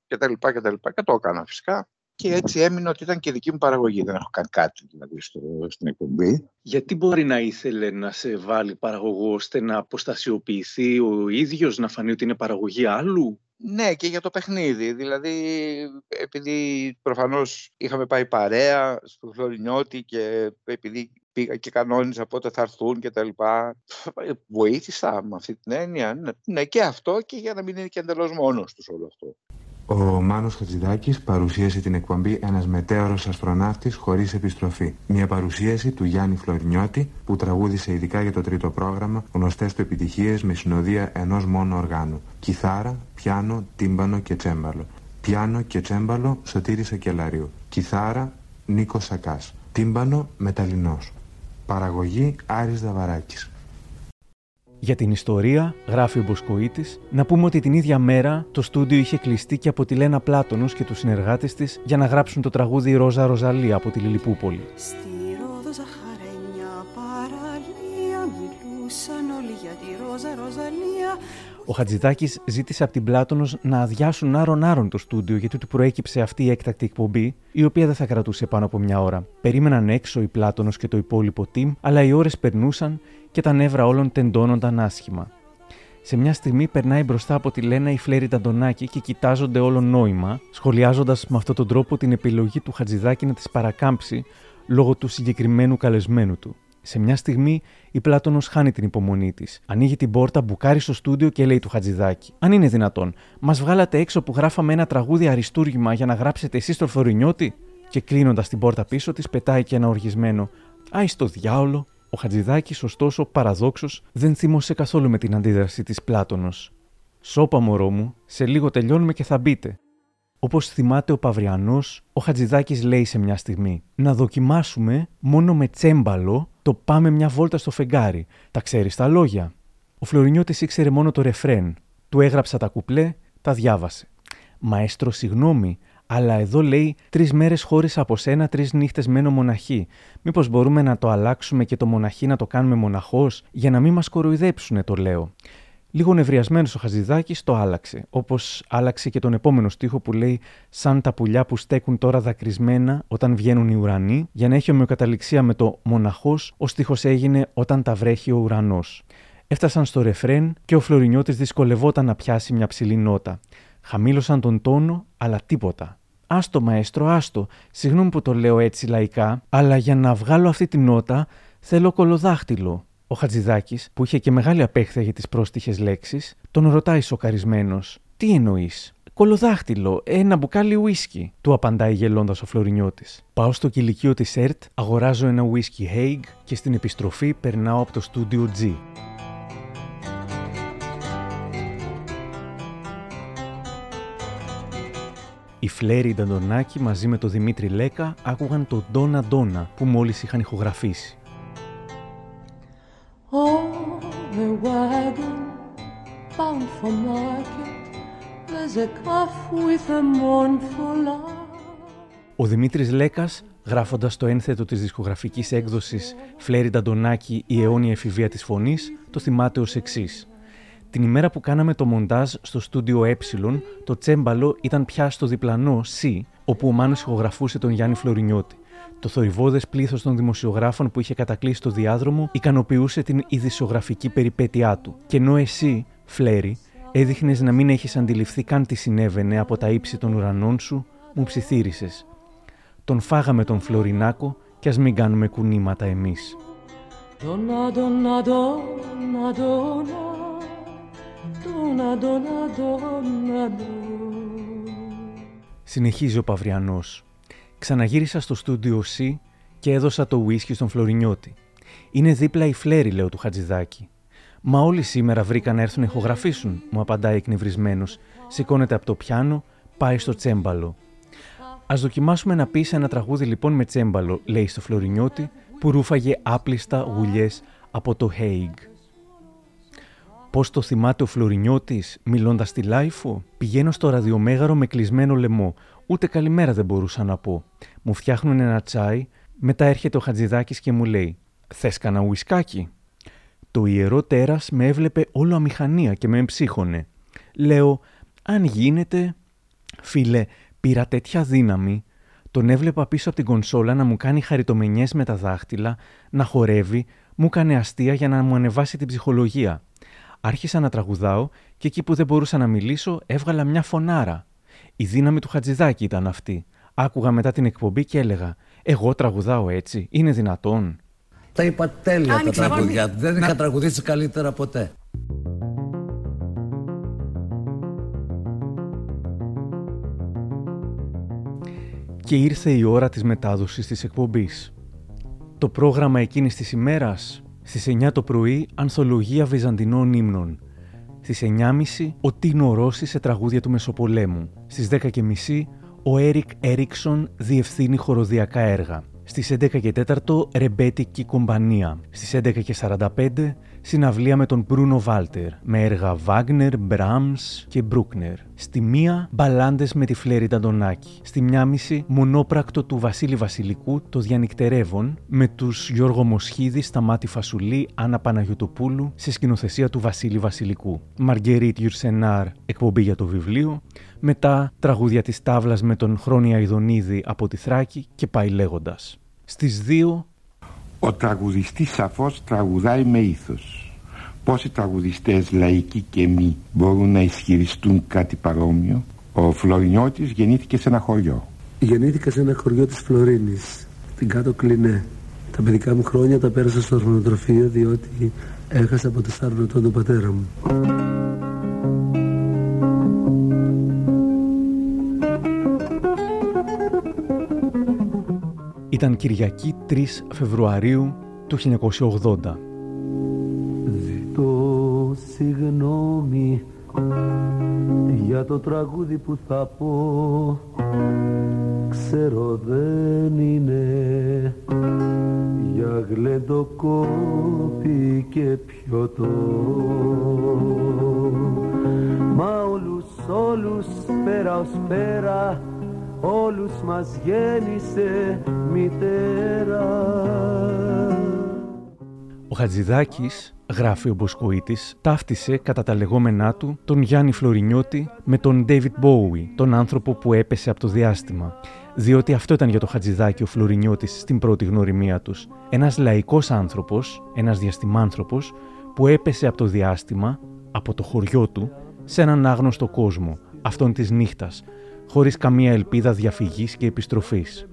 κτλ. κτλ.» Και το έκανα φυσικά. Και έτσι έμεινε ότι ήταν και δική μου παραγωγή. Δεν έχω κάνει κάτι δηλαδή στο, στην εκπομπή. Γιατί μπορεί να ήθελε να σε βάλει παραγωγό ώστε να αποστασιοποιηθεί ο ίδιος, να φανεί ότι είναι παραγωγή άλλου? Ναι, και για το παιχνίδι. Δηλαδή, επειδή προφανώς είχαμε πάει παρέα στο Φλωρινιώτη και επειδή πήγα και κανόνιζα πότε θα έρθουν και τα λοιπά, βοήθησα με αυτή την έννοια. Ναι, και αυτό, και για να μην είναι και εντελώς μόνος τους όλο αυτό. Ο Μάνος Χατζηδάκης παρουσίασε την εκπομπή «Ένας μετέωρος αστροναύτης χωρίς επιστροφή». Μια παρουσίαση του Γιάννη Φλωρινιώτη που τραγούδισε ειδικά για το τρίτο πρόγραμμα γνωστές του επιτυχίες με συνοδεία ενός μόνο οργάνου: κιθάρα, πιάνο, τύμπανο και τσέμπαλο. Πιάνο και τσέμπαλο Σωτήρης Ακελαρίου. Κιθάρα Νίκος Σακάς. Τύμπανο Μεταλλινός. Παραγωγή Άρης Δαβαράκης. Για την ιστορία, γράφει ο Μποσκοίτης, να πούμε ότι την ίδια μέρα το στούντιο είχε κλειστεί και από τη Λένα Πλάτωνος και τους συνεργάτες της για να γράψουν το τραγούδι «Ρόζα Ροζαλία» από τη Λιλιπούπολη. Στη Ρόδο Ζαχαρένια παραλία μιλούσαν όλοι για τη Ρόζα Ροζαλία. Ο Χατζηδάκης ζήτησε από την Πλάτωνος να αδειάσουν άρον-άρον το στούντιο, γιατί του προέκυψε αυτή η έκτακτη εκπομπή, η οποία δεν θα κρατούσε πάνω από μια ώρα. Περίμεναν έξω η Πλάτωνος και το υπόλοιπο team, αλλά οι ώρες περνούσαν και τα νεύρα όλων τεντώνονταν άσχημα. Σε μια στιγμή περνάει μπροστά από τη Λένα η Φλέρη Ταντονάκη και κοιτάζονται όλο νόημα, σχολιάζοντας με αυτόν τον τρόπο την επιλογή του Χατζηδάκη να τις παρακάμψει λόγω του συγκεκριμένου καλεσμένου του. Σε μια στιγμή η Πλάτωνος χάνει την υπομονή της. Ανοίγει την πόρτα, μπουκάρει στο στούντιο και λέει του Χατζηδάκη: «Αν είναι δυνατόν, μας βγάλατε έξω που γράφαμε ένα τραγούδι αριστούργημα για να γράψετε εσείς τον Φλωρινιώτη?» Και κλείνοντας την πόρτα πίσω της, πετάει και ένα οργισμένο «Άι στο διάολο». Ο Χατζηδάκης, ωστόσο, παραδόξως, δεν θύμωσε καθόλου με την αντίδραση της Πλάτωνος. «Σώπα, μωρό μου, σε λίγο τελειώνουμε και θα μπείτε». Όπως θυμάται ο Παυριανός, ο Χατζηδάκης λέει σε μια στιγμή: «Να δοκιμάσουμε μόνο με τσέμπαλο το πάμε μια βόλτα στο φεγγάρι. Τα ξέρεις τα λόγια?» Ο Φλωρινιώτης ήξερε μόνο το ρεφρέν. Του έγραψα τα κουπλέ, τα διάβασε. «Μαέστρο, συγγνώμη, αλλά εδώ λέει τρεις μέρες χώρισα από σένα, τρεις νύχτες μένω μοναχή. Μήπως μπορούμε να το αλλάξουμε και το μοναχή να το κάνουμε μοναχός, για να μην μας κοροϊδέψουνε?» το λέω. Λίγο νευριασμένος ο Χατζηδάκης το άλλαξε, όπως άλλαξε και τον επόμενο στίχο που λέει «Σαν τα πουλιά που στέκουν τώρα δακρυσμένα όταν βγαίνουν οι ουρανοί», για να έχει ομοιοκαταληξία με το «μοναχός». Ο στίχος έγινε «Όταν τα βρέχει ο ουρανός». Έφτασαν στο ρεφρέν και ο Φλωρινιώτης δυσκολευόταν να πιάσει μια ψηλή νότα. Χαμήλωσαν τον τόνο, αλλά τίποτα. «Άστο, μαέστρο, άστο. Συγγνώμη που το λέω έτσι λαϊκά, αλλά για να βγάλω αυτή τη νότα θέλω κολοδάχτυλο». Ο Χατζηδάκης, που είχε και μεγάλη απέχθεια για τις πρόστιχες λέξεις, τον ρωτάει σοκαρισμένος: «Τι εννοείς?» «Κολοδάχτυλο, ένα μπουκάλι ουίσκι», του απαντάει γελώντας ο Φλωρινιώτης. Πάω στο κηλικείο της ΕΡΤ, αγοράζω ένα ουίσκι Haig και στην επιστροφή περνάω από το στούντιο G. Η Φλέρη Νταντονάκη μαζί με τον Δημήτρη Λέκα άκουγαν το «Ντόνα Ντόνα» που μόλις είχαν ηχογραφήσει. Ο Δημήτρης Λέκας, γράφοντας το ένθετο της δισκογραφικής έκδοσης «Φλέρη Νταντονάκη, η αιώνια εφηβεία της φωνής», το θυμάται ως εξής. Την ημέρα που κάναμε το μοντάζ στο στούντιο Ε, το τσέμπαλο ήταν πια στο διπλανό C, όπου ο Μάνος ηχογραφούσε τον Γιάννη Φλωρινιώτη. Το θορυβώδες πλήθος των δημοσιογράφων που είχε κατακλείσει το διάδρομο ικανοποιούσε την ειδησιογραφική περιπέτειά του. Και ενώ εσύ, Φλέρη, έδειχνες να μην έχεις αντιληφθεί καν τι συνέβαινε από τα ύψη των ουρανών σου, μου ψιθύρισες. Τον φάγαμε τον Φλωρινάκο και ας μην κάνουμε κουνήματα εμείς. Donna, donna, donna, donna. Donna, donna, donna, donna. Συνεχίζει ο Παυριανός. Ξαναγύρισα στο στούντιο C και έδωσα το ουίσκι στον Φλωρινιώτη. Είναι δίπλα η Φλέρη, λέω του Χατζηδάκη. Μα όλοι σήμερα βρήκαν να έρθουν να ηχογραφήσουν, μου απαντάει εκνευρισμένος. Σηκώνεται από το πιάνο, πάει στο τσέμπαλο. Ας δοκιμάσουμε να πεις ένα τραγούδι λοιπόν με τσέμπαλο, λέει στο Φλωρινιώτη, που ρούφαγε άπλιστα γουλιές από το Haig. Πώς το θυμάται ο Φλωρινιώτης, μιλώντας στη Λάιφο? Πηγαίνω στο ραδιομέγαρο με κλεισμένο λαιμό. Ούτε καλημέρα δεν μπορούσα να πω. Μου φτιάχνουν ένα τσάι, μετά έρχεται ο Χατζηδάκης και μου λέει: «Θες κανένα ουισκάκι?» Το ιερό τέρας με έβλεπε όλο αμηχανία και με εμψύχωνε. Λέω: «Αν γίνεται». Φίλε, πήρα τέτοια δύναμη. Τον έβλεπα πίσω από την κονσόλα να μου κάνει χαριτομενιές με τα δάχτυλα, να χορεύει, μου έκανε αστεία για να μου ανεβάσει την ψυχολογία. Άρχισα να τραγουδάω και εκεί που δεν μπορούσα να μιλήσω έβγαλα μια φωνάρα. Η δύναμη του Χατζηδάκη ήταν αυτή. Άκουγα μετά την εκπομπή και έλεγα: «Εγώ τραγουδάω έτσι, είναι δυνατόν?» Τα είπα τέλεια. Άνοιξε τα τραγουδιά. Δεν να... είχα τραγουδίσει καλύτερα ποτέ. Και ήρθε η ώρα της μετάδοσης της εκπομπής. Το πρόγραμμα εκείνης της ημέρας: στις εννιά το πρωί, ανθολογία βυζαντινών ύμνων. Στις εννιά και μισή, ο Τίνο Ρώση σε τραγούδια του Μεσοπολέμου. Στις δέκα και μισή, ο Έρικ Έριξον διευθύνει χοροδιακά έργα. Στις έντεκα και τέσσερα, ρεμπέτικη κομπανία. Στις έντεκα και σαράντα πέντε, συναυλία με τον Μπρούνο Βάλτερ, με έργα Βάγνερ, Μπραμς και Μπρούκνερ. Στη μία, μπαλάντες με τη Φλέρη Νταντονάκη. Στη μιάμιση, μονόπρακτο του Βασίλη Βασιλικού, το Διανυκτερεύον, με τους Γιώργο Μοσχίδη, Σταμάτη Φασουλή, Άννα Παναγιωτοπούλου, σε σκηνοθεσία του Βασίλη Βασιλικού. Μαργκερίτ Γιουρσενάρ, εκπομπή για το βιβλίο. Μετά, τραγούδια της Τάβλας με τον Χρόνια Ιδονίδη από τη Θράκη και πάει λέγοντας. Στις δύο, ο τραγουδιστής σαφώς τραγουδάει με ήθος. Πόσοι τραγουδιστές, λαϊκοί και μη, μπορούν να ισχυριστούν κάτι παρόμοιο? Ο Φλωρινιώτης γεννήθηκε σε ένα χωριό. Γεννήθηκα σε ένα χωριό της Φλωρίνης, την Κάτω Κλινέ. Τα παιδικά μου χρόνια τα πέρασα στο ορφανοτροφείο, διότι έχασα από τεσσάρων ετών τον πατέρα μου. Ήταν Κυριακή τρεις Φεβρουαρίου του χίλια εννιακόσια ογδόντα. Ζητώ συγγνώμη για το τραγούδι που θα πω. Ξέρω δεν είναι για γλεντοκόπη και πιωτό. Μα όλους, όλους, πέρα ως πέρα, όλους μας γέννησε μητέρα. Ο Χατζηδάκης, γράφει ο Μποσκοίτης, ταύτισε κατά τα λεγόμενά του τον Γιάννη Φλωρινιώτη με τον David Bowie, τον άνθρωπο που έπεσε από το διάστημα. Διότι αυτό ήταν για το Χατζηδάκη ο Φλωρινιώτης στην πρώτη γνωριμία τους. Ένας λαϊκός άνθρωπος, ένας διαστημάνθρωπος που έπεσε από το διάστημα, από το χωριό του, σε έναν άγνωστο κόσμο, αυτόν της νύχτας, χωρίς καμία ελπίδα διαφυγής και επιστροφής.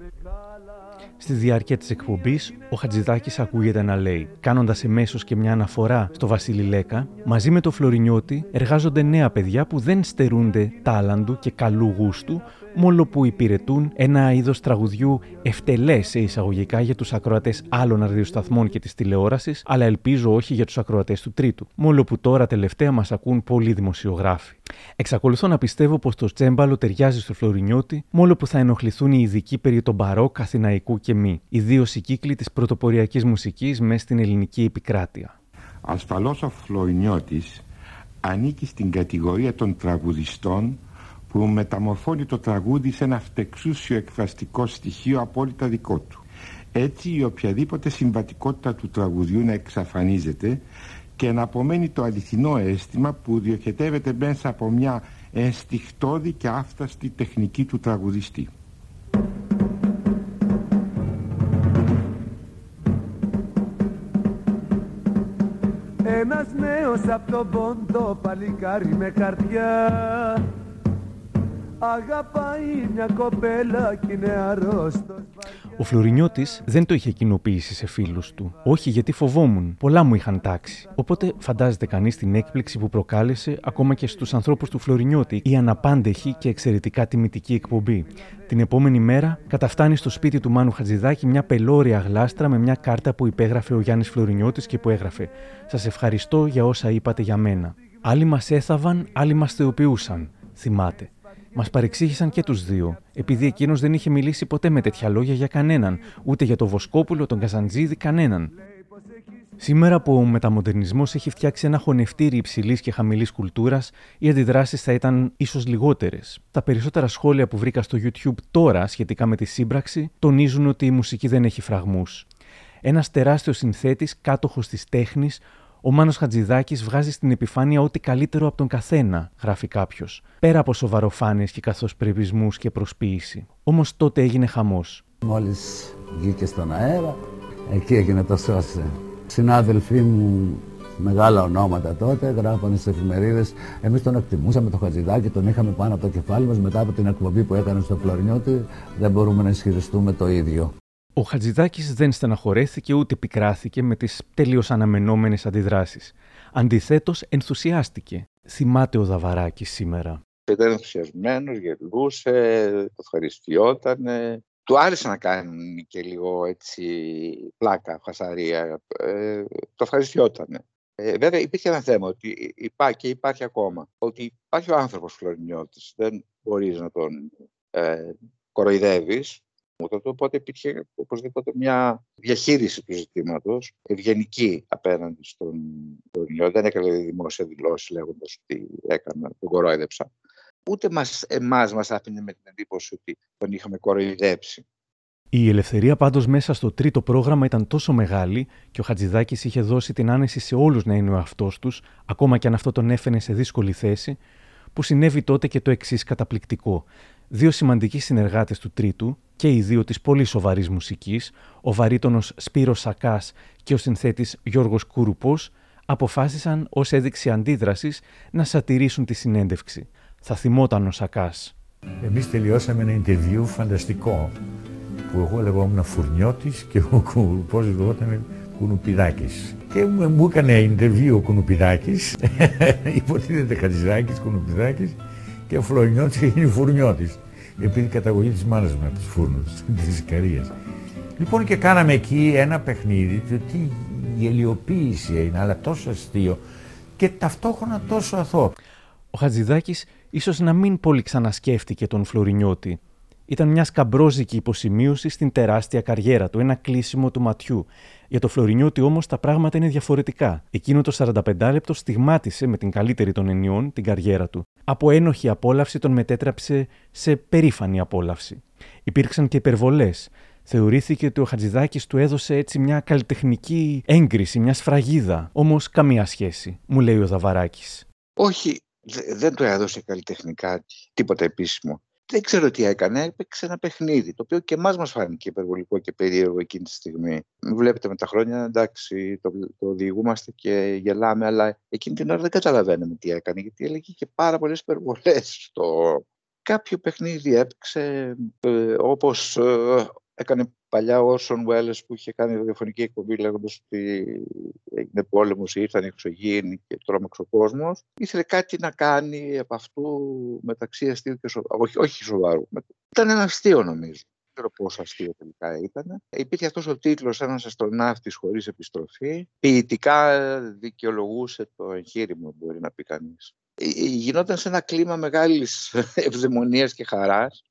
Στη διάρκεια της εκπομπής, ο Χατζηδάκης ακούγεται να λέει, κάνοντας εμέσως και μια αναφορά στο Βασίλη Λέκα, μαζί με το Φλωρινιώτη εργάζονται νέα παιδιά που δεν στερούνται τάλαντου και καλού γούστου, μόλο που υπηρετούν ένα είδος τραγουδιού ευτελές σε εισαγωγικά για τους ακροατές άλλων αρδιοσταθμών και της τηλεόρασης, αλλά ελπίζω όχι για τους ακροατές του Τρίτου, μόλο που τώρα τελευταία μας ακούν πολλοί δημοσιογράφοι. Εξακολουθώ να πιστεύω πως το τσέμπαλο ταιριάζει στο Φλωρινιώτη, μόλο που θα ενοχληθούν οι ειδικοί περί των μπαρόκ, αθηναϊκού και μη, ιδίως οι κύκλοι της πρωτοποριακής μουσικής μέσα στην ελληνική επικράτεια. Ασφαλώς ο Φλωρινιώτης ανήκει στην κατηγορία των τραγουδιστών που μεταμορφώνει το τραγούδι σε ένα αυτεξούσιο εκφραστικό στοιχείο απόλυτα δικό του. Έτσι η οποιαδήποτε συμβατικότητα του τραγουδιού να εξαφανίζεται και να απομένει το αληθινό αίσθημα που διοχετεύεται μέσα από μια ενστιχτώδη και άφταστη τεχνική του τραγουδιστή. Ένας νέος απ' τον Πόντο, παλικάρι με καρδιά, αγαπάει μια κοπέλα κι είναι αρρώστος. Ο Φλωρινιώτης δεν το είχε κοινοποιήσει σε φίλους του. Όχι γιατί φοβόμουν, πολλά μου είχαν τάξει. Οπότε φαντάζεται κανείς την έκπληξη που προκάλεσε ακόμα και στους ανθρώπους του Φλωρινιώτη η αναπάντεχη και εξαιρετικά τιμητική εκπομπή. Την επόμενη μέρα καταφτάνει στο σπίτι του Μάνου Χατζηδάκη μια πελώρια γλάστρα με μια κάρτα που υπέγραφε ο Γιάννης Φλωρινιώτης και που έγραφε «Σας ευχαριστώ για όσα είπατε για μένα. Άλλοι μας έθαβαν, άλλοι μας θεοποιούσαν. Θυμάται». Μας παρεξήχησαν και τους δύο, επειδή εκείνος δεν είχε μιλήσει ποτέ με τέτοια λόγια για κανέναν, ούτε για τον Βοσκόπουλο, τον Καζαντζίδη, κανέναν. Σήμερα που ο μεταμοντερνισμός έχει φτιάξει ένα χωνευτήρι υψηλής και χαμηλής κουλτούρας, οι αντιδράσεις θα ήταν ίσως λιγότερες. Τα περισσότερα σχόλια που βρήκα στο YouTube τώρα σχετικά με τη σύμπραξη τονίζουν ότι η μουσική δεν έχει φραγμούς. Ένας τεράστιος συνθέτης, κάτοχος της τέχνης, ο Μάνος Χατζηδάκης βγάζει στην επιφάνεια ό,τι καλύτερο από τον καθένα, γράφει κάποιος, πέρα από σοβαροφάνειες και καθοσπρεπισμούς και προσποίηση. Όμως τότε έγινε χαμός. Μόλις βγήκε στον αέρα, εκεί έγινε το σώσε. Συνάδελφοί μου, μεγάλα ονόματα τότε, γράφανε στις εφημερίδες. Εμείς τον εκτιμούσαμε τον Χατζηδάκη, τον είχαμε πάνω από το κεφάλι μας. Μετά από την εκπομπή που έκανε στο Φλωρινιώτη, δεν μπορούμε να ισχυριστούμε το ίδιο. Ο Χατζηδάκης δεν στεναχωρέθηκε ούτε πικράθηκε με τις τελείως αναμενόμενες αντιδράσεις. Αντιθέτως, ενθουσιάστηκε. Θυμάται ο Δαβαράκης σήμερα. Ήταν ενθουσιασμένος, γελούσε, το ευχαριστιόταν. Του άρεσε να κάνει και λίγο έτσι πλάκα, χασαρία. Ε, το ευχαριστιόταν. Ε, βέβαια, υπήρχε ένα θέμα ότι υπάρχει και υπάρχει ακόμα. Ότι υπάρχει ο άνθρωπος Φλωρινιώτης. Δεν μπορείς να τον ε, κοροϊδεύεις. Οπότε υπήρχε οπωσδήποτε μια διαχείριση του ζητήματος ευγενική απέναντι στον Φλωρινιώτη. Δεν έκανε δημόσια δηλώσεις λέγοντας ότι έκανα, τον κορόιδεψα. Ούτε μας, εμάς μας άφηνε με την εντύπωση ότι τον είχαμε κοροϊδέψει. Η ελευθερία πάντως μέσα στο τρίτο πρόγραμμα ήταν τόσο μεγάλη και ο Χατζηδάκης είχε δώσει την άνεση σε όλους να είναι ο εαυτός τους, ακόμα και αν αυτό τον έφαινε σε δύσκολη θέση, που συνέβη τότε και το εξής καταπληκτικό. Δύο σημαντικοί συνεργάτες του Τρίτου και οι δύο της πολύ σοβαρής μουσικής, ο βαρύτονος Σπύρος Σακάς και ο συνθέτης Γιώργος Κούρουπος, αποφάσισαν ως ένδειξη αντίδρασης να σατηρήσουν τη συνέντευξη. Θα θυμόταν ο Σακάς. Εμείς τελειώσαμε ένα interview φανταστικό, που εγώ λεγόμουν Φουρνιώτης και ο Κούρουπος λεγόταν Κουνουπιδάκης. Και μου έκανε interview ο Κουνουπιδάκης, υποτίθεται Χατζηδάκης, Κουνουπιδάκης, και ο Φλωρινιώτης είναι Φουρνιώτης, επειδή η καταγωγή της μάνας μου από τους Φούρνους, της Ικαρίας. Λοιπόν, και κάναμε εκεί ένα παιχνίδι, το τι γελιοποίηση είναι, αλλά τόσο αστείο και ταυτόχρονα τόσο αθώο. Ο Χατζηδάκης ίσως να μην πολύ ξανασκέφτηκε τον Φλωρινιώτη. Ήταν μια σκαμπρόζικη υποσημείωση στην τεράστια καριέρα του, ένα κλείσιμο του ματιού. Για τον Φλωρινιώτη όμως τα πράγματα είναι διαφορετικά. Εκείνο το σαρανταπεντάλεπτο στιγμάτισε με την καλύτερη των ενιών την καριέρα του. Από ένοχη απόλαυση τον μετέτραψε σε περήφανη απόλαυση. Υπήρξαν και υπερβολές. Θεωρήθηκε ότι ο Χατζηδάκης του έδωσε έτσι μια καλλιτεχνική έγκριση, μια σφραγίδα. Όμως καμία σχέση, μου λέει ο Δαβαράκης. Όχι, δεν του έδωσε καλλιτεχνικά τίποτα επίσημο. Δεν ξέρω τι έκανε, έπαιξε ένα παιχνίδι, το οποίο και εμάς μας φάνηκε υπερβολικό και περίεργο εκείνη τη στιγμή. Βλέπετε με τα χρόνια, εντάξει, το, το διηγούμαστε και γελάμε, αλλά εκείνη την ώρα δεν καταλαβαίνουμε τι έκανε, γιατί έλεγε και πάρα πολλές υπερβολές στο... Κάποιο παιχνίδι έπαιξε, ε, όπως ε, έκανε παλιά Orson Welles που είχε κάνει ραδιοφωνική εκπομπή λέγοντας ότι έγινε πόλεμος, ήρθαν εξωγήινοι και τρόμαξε ο κόσμος. Ήθελε κάτι να κάνει από αυτού μεταξύ αστείου και σοβαρού. Όχι, όχι σοβαρού. Ήταν ένα αστείο νομίζω. Δεν ξέρω πόσο αστείο τελικά ήταν. Υπήρχε αυτός ο τίτλος «Ένας αστροναύτης χωρίς επιστροφή». Ποιητικά δικαιολογούσε το εγχείρημα, μπορεί να πει κανείς. Γινόταν σε ένα κλίμα μεγάλης ευδαιμονίας και χαράς.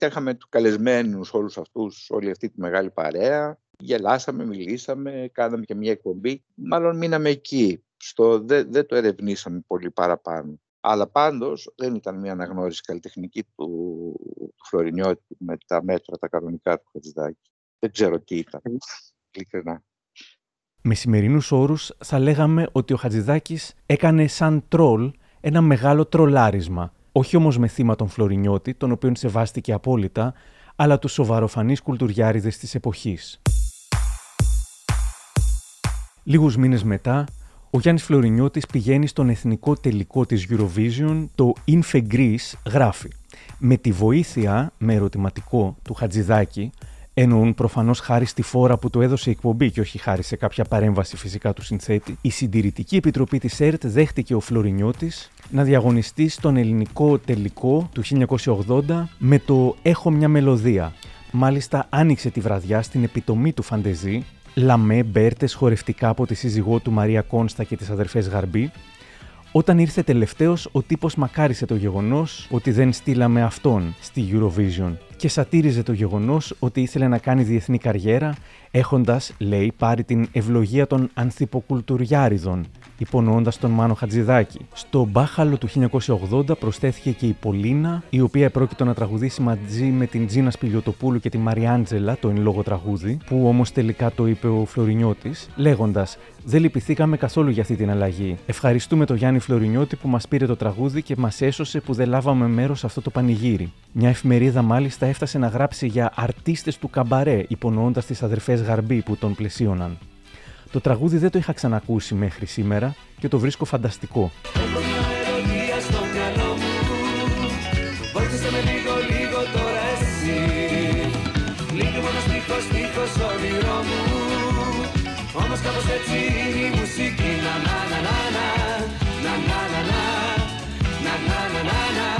Είχαμε τους καλεσμένους όλους αυτούς, όλη αυτή τη μεγάλη παρέα. Γελάσαμε, μιλήσαμε, κάναμε και μια εκπομπή. Μάλλον μείναμε εκεί. Στο... Δεν δε το ερευνήσαμε πολύ παραπάνω. Αλλά πάντως δεν ήταν μια αναγνώριση καλλιτεχνική του, του Φλωρινιώτη με τα μέτρα, τα κανονικά του Χατζηδάκη. Δεν ξέρω τι ήταν, ειλικρινά. Με σημερινούς όρους θα λέγαμε ότι ο Χατζηδάκης έκανε σαν τρόλ ένα μεγάλο τρολάρισμα. Όχι όμως με θύμα τον Φλωρινιώτη, τον οποίον σεβάστηκε απόλυτα, αλλά τους σοβαροφανείς κουλτουριάριδες της εποχής. Λίγους μήνες μετά, ο Γιάννης Φλωρινιώτης πηγαίνει στον εθνικό τελικό της Eurovision, το Infe Greece γράφει. Με τη βοήθεια, με ερωτηματικό, του Χατζηδάκη, εννοούν προφανώς χάρη στη φόρα που του έδωσε η εκπομπή και όχι χάρη σε κάποια παρέμβαση φυσικά του συνθέτη, η συντηρητική επιτροπή της ΕΡΤ δέχτηκε ο Φλωρινιώτης να διαγωνιστεί στον ελληνικό τελικό του χίλια εννιακόσια ογδόντα με το «Έχω μια μελωδία». Μάλιστα άνοιξε τη βραδιά στην επιτομή του φαντεζή, λαμέ, μπέρτες, χορευτικά από τη σύζυγό του Μαρία Κόνστα και τις αδερφές Γαρμπή. Όταν ήρθε τελευταίος, ο τύπος μακάρισε το γεγονός ότι δεν στείλαμε αυτόν στη Eurovision και σατήριζε το γεγονός ότι ήθελε να κάνει διεθνή καριέρα, έχοντας, λέει, πάρει την ευλογία των ανθυποκουλτουριάριδων, υπονοώντας τον Μάνο Χατζηδάκη. Στο μπάχαλο του χίλια εννιακόσια ογδόντα προσθέθηκε και η Πολίνα, η οποία επρόκειτο να τραγουδήσει μαζί με την Τζίνα Σπηλιοτοπούλου και τη Μαριάντζελα, το εν λόγω τραγούδι, που όμως τελικά το είπε ο Φλωρινιώτης, λέγοντας: «Δεν λυπηθήκαμε καθόλου για αυτή την αλλαγή. Ευχαριστούμε τον Γιάννη Φλωρινιώτη που μας πήρε το τραγούδι και μας έσωσε που δεν λάβαμε μέρος σε αυτό το πανηγύρι». Μια εφημερίδα μάλιστα έφτασε να γράψει για αρτίστες του καμπαρέ, υπονοώντας τις αδερφές Γαρμπή που τον πλαισίωναν. Το τραγούδι δεν το είχα ξανακούσει μέχρι σήμερα και το βρίσκω φανταστικό. Όμως κάπως έτσι η μουσική, να να να να να, να να να να, να να να.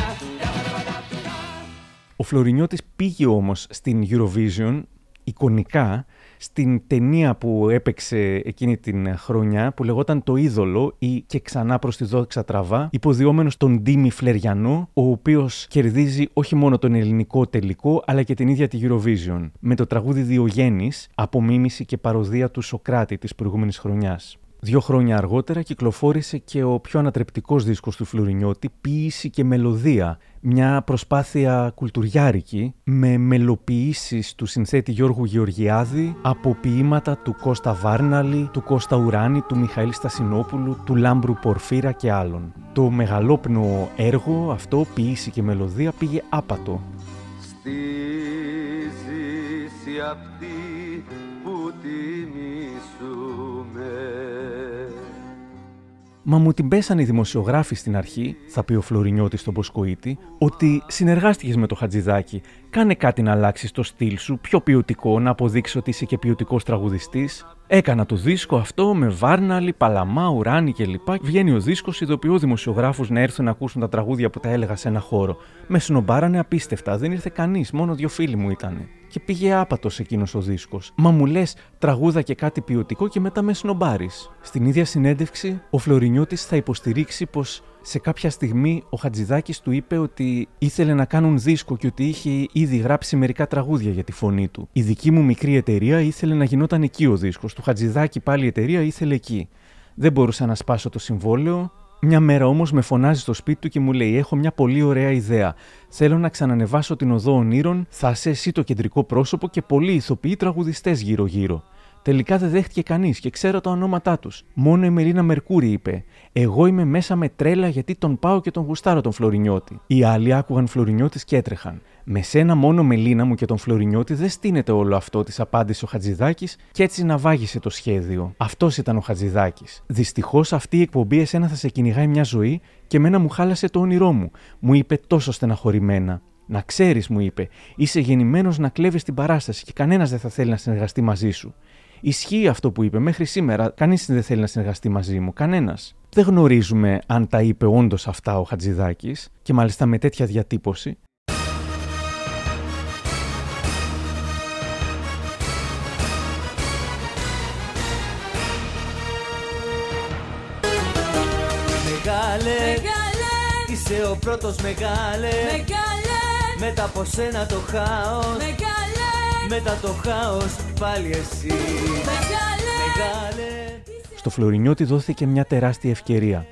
Ο Φλωρινιώτης πήγε όμως στην Eurovision, εικονικά, στην ταινία που έπαιξε εκείνη την χρονιά, που λεγόταν «Το Είδωλο» ή «Και ξανά προς τη δόξα τραβά», υποδιόμενος τον Ντίμη Φλεριανό, ο οποίος κερδίζει όχι μόνο τον ελληνικό τελικό, αλλά και την ίδια τη Eurovision, με το τραγούδι «Διογέννης», απομίμηση και παροδία του Σοκράτη της προηγούμενης χρονιάς. Δύο χρόνια αργότερα κυκλοφόρησε και ο πιο ανατρεπτικός δίσκος του Φλωρινιώτη, «Ποίηση και μελωδία», μια προσπάθεια κουλτουριάρικη με μελοποιήσεις του συνθέτη Γιώργου Γεωργιάδη από ποίηματα του Κώστα Βάρναλη, του Κώστα Ουράνη, του Μιχαήλ Στασινόπουλου, του Λάμπρου Πορφύρα και άλλων. Το μεγαλόπνοο έργο αυτό, «Ποίηση και μελωδία», πήγε άπατο. Στη ζήση αυτή που τιμήσουμε. Μα μου την πέσανε οι δημοσιογράφοι στην αρχή, θα πει ο Φλωρινιώτης στον Μποσκοίτη, ότι συνεργάστηκες με το Χατζηδάκη. Κάνε κάτι να αλλάξεις το στυλ σου, πιο ποιοτικό, να αποδείξεις ότι είσαι και ποιοτικός τραγουδιστής. Έκανα το δίσκο αυτό με Βάρναλη, Παλαμά, Ουράνη κλπ. Βγαίνει ο δίσκος, ειδοποιώ δημοσιογράφους να έρθουν να ακούσουν τα τραγούδια που τα έλεγα σε ένα χώρο. Με συνομπάρανε απίστευτα, δεν ήρθε κανείς, μόνο δύο φίλοι μου ήτανε. Και πήγε άπατος εκείνος ο δίσκος. Μα μου λες τραγούδα και κάτι ποιοτικό και μετά με συνομπάρεις. Στην ίδια συνέντευξη, ο Φλωρινιώτης θα υποστηρίξει πως σε κάποια στιγμή ο Χατζηδάκης του είπε ότι ήθελε να κάνουν δίσκο και ότι είχε ήδη γράψει μερικά τραγούδια για τη φωνή του. Η δική μου μικρή εταιρεία ήθελε να γινόταν εκεί ο δίσκος. Του Χατζηδάκη πάλι η εταιρεία ήθελε εκεί. Δεν μπορούσα να σπάσω το συμβόλαιο. Μια μέρα όμως με φωνάζει στο σπίτι του και μου λέει: «Έχω μια πολύ ωραία ιδέα. Θέλω να ξανανεβάσω την οδό ονείρων, θα είσαι εσύ το κεντρικό πρόσωπο και πολλοί ηθοποιοί τραγουδιστές γύρω-γύρω». Τελικά δεν δέχτηκε κανείς και ξέρω τα ονόματά τους. Μόνο η Μελίνα Μερκούρη είπε: «Εγώ είμαι μέσα με τρέλα γιατί τον πάω και τον γουστάρω τον Φλωρινιώτη». Οι άλλοι άκουγαν Φλωρινιώτης και έτρεχαν. «Με σένα μόνο, Μελίνα μου, και τον Φλωρινιώτη δεν στείνεται όλο αυτό», της απάντησε ο Χατζηδάκης και έτσι ναυάγησε το σχέδιο. Αυτός ήταν ο Χατζηδάκης. Δυστυχώς αυτή η εκπομπή «Εσένα θα σε κυνηγάει μια ζωή» και εμένα μου χάλασε το όνειρό μου, μου είπε τόσο στεναχωρημένα. «Να ξέρεις», μου είπε, «είσαι γεννημένος να κλέβεις την παράσταση και κανένας δεν θα θέλει να συνεργαστεί μαζί σου». Ισχύει αυτό που είπε μέχρι σήμερα. Κανείς δεν θέλει να συνεργαστεί μαζί μου. Κανένας. Δεν γνωρίζουμε αν τα είπε όντως αυτά ο Χατζηδάκης και μάλιστα με τέτοια διατύπωση. Μεγάλε, μεγάλε, είσαι ο πρώτος μεγάλε, μεγάλε, μετά από σένα το χάος, μεγάλε, μετά το χάος πάλι εσύ, μεγάλε, μεγάλε. Στο Φλωρινιώτη δόθηκε μια τεράστια ευκαιρία.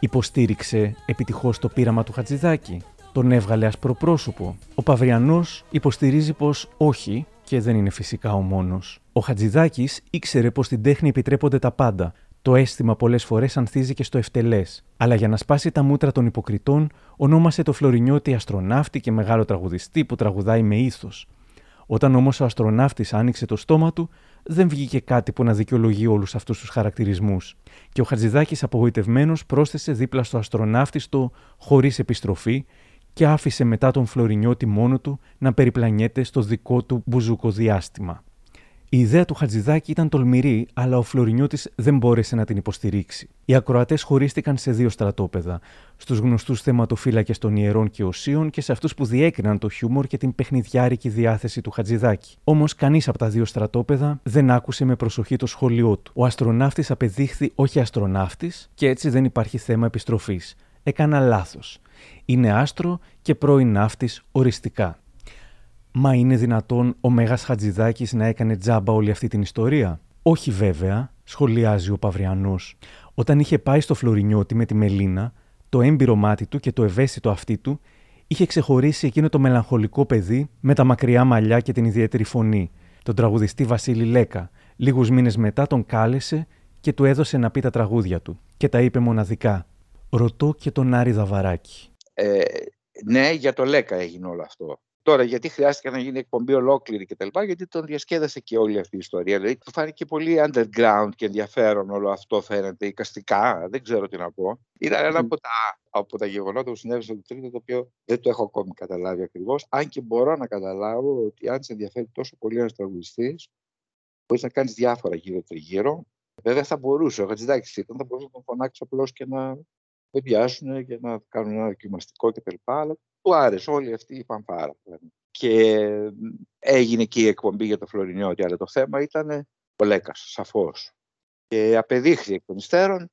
Υποστήριξε επιτυχώς το πείραμα του Χατζηδάκη, τον έβγαλε ασπροπρόσωπο. Ο Παυριανός υποστηρίζει πως όχι και δεν είναι φυσικά ο μόνος. Ο Χατζηδάκης ήξερε πως στην τέχνη επιτρέπονται τα πάντα. Το αίσθημα πολλές φορές ανθίζει και στο ευτελές. Αλλά για να σπάσει τα μούτρα των υποκριτών, ονόμασε το Φλωρινιώτη αστροναύτη και μεγάλο τραγουδιστή που τραγουδάει με ήθος. Όταν όμως ο αστροναύτης άνοιξε το στόμα του, δεν βγήκε κάτι που να δικαιολογεί όλους αυτούς τους χαρακτηρισμούς. Και ο Χατζηδάκης απογοητευμένος πρόσθεσε δίπλα στο αστροναύτη στο «χωρίς επιστροφή» και άφησε μετά τον Φλωρινιώτη μόνο του να περιπλανιέται στο δικό του μπουζούκο διάστημα. Η ιδέα του Χατζηδάκη ήταν τολμηρή, αλλά ο Φλωρινιώτης δεν μπόρεσε να την υποστηρίξει. Οι ακροατές χωρίστηκαν σε δύο στρατόπεδα: στους γνωστούς θεματοφύλακες των ιερών και οσίων και σε αυτούς που διέκριναν το χιούμορ και την παιχνιδιάρικη διάθεση του Χατζηδάκη. Όμως κανείς από τα δύο στρατόπεδα δεν άκουσε με προσοχή το σχόλιο του. Ο αστροναύτης απεδείχθη όχι αστροναύτης και έτσι δεν υπάρχει θέμα επιστροφής. Έκανα λάθος. Είναι άστρο και πρώην ναύτης οριστικά. Μα είναι δυνατόν ο Μέγας Χατζηδάκης να έκανε τζάμπα όλη αυτή την ιστορία? Όχι βέβαια, σχολιάζει ο Παυριανός. Όταν είχε πάει στο Φλωρινιώτη με τη Μελίνα, το έμπειρο μάτι του και το ευαίσθητο αυτί του είχε ξεχωρίσει εκείνο το μελαγχολικό παιδί με τα μακριά μαλλιά και την ιδιαίτερη φωνή, τον τραγουδιστή Βασίλη Λέκα. Λίγους μήνες μετά τον κάλεσε και του έδωσε να πει τα τραγούδια του και τα είπε μοναδικά. Ρωτώ και τον Άρη Δαβαράκη. Ε, ναι, για το Λέκα έγινε όλο αυτό. Τώρα, γιατί χρειάστηκε να γίνει εκπομπή ολόκληρη κτλ., γιατί τον διασκέδασε και όλη αυτή η ιστορία. Δηλαδή, του φάνηκε πολύ underground και ενδιαφέρον όλο αυτό, φαίνεται, εικαστικά. Δεν ξέρω τι να πω. Ήταν ένα από τα, από τα γεγονότα που συνέβησαν το τρίτο, το οποίο δεν το έχω ακόμη καταλάβει ακριβώς. Αν και μπορώ να καταλάβω ότι αν σε ενδιαφέρει τόσο πολύ ένας τραγουδιστής, μπορείς να κάνεις διάφορα γύρω-τριγύρω. Βέβαια, θα μπορούσε. Ο Χατζηδάκης ήταν, θα μπορούσε να τον φωνάξει απλώς και να παιδιάσουν και να κάνουν ένα δοκιμαστικό κτλ. Του άρεσε όλη αυτή η πανφάρα. Και έγινε και η εκπομπή για το Φλωρινιώτη, αλλά το θέμα ήταν ο Λέκας, σαφώς. Και απεδείχθη εκ των υστέρων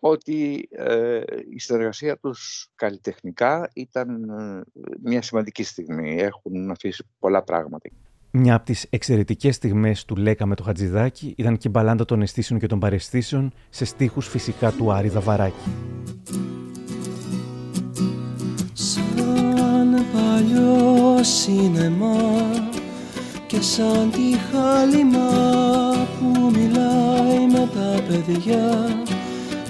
ότι ε, η συνεργασία τους καλλιτεχνικά ήταν ε, μια σημαντική στιγμή. Έχουν αφήσει πολλά πράγματα. Μια από τις εξαιρετικές στιγμές του Λέκα με το Χατζηδάκη ήταν και η μπαλάντα των αισθήσεων και των παρεσθήσεων σε στίχους φυσικά του Άρη Δαβαράκη. Παλιό σινεμά και σαν τη χάλιμα που μιλάει με τα παιδιά,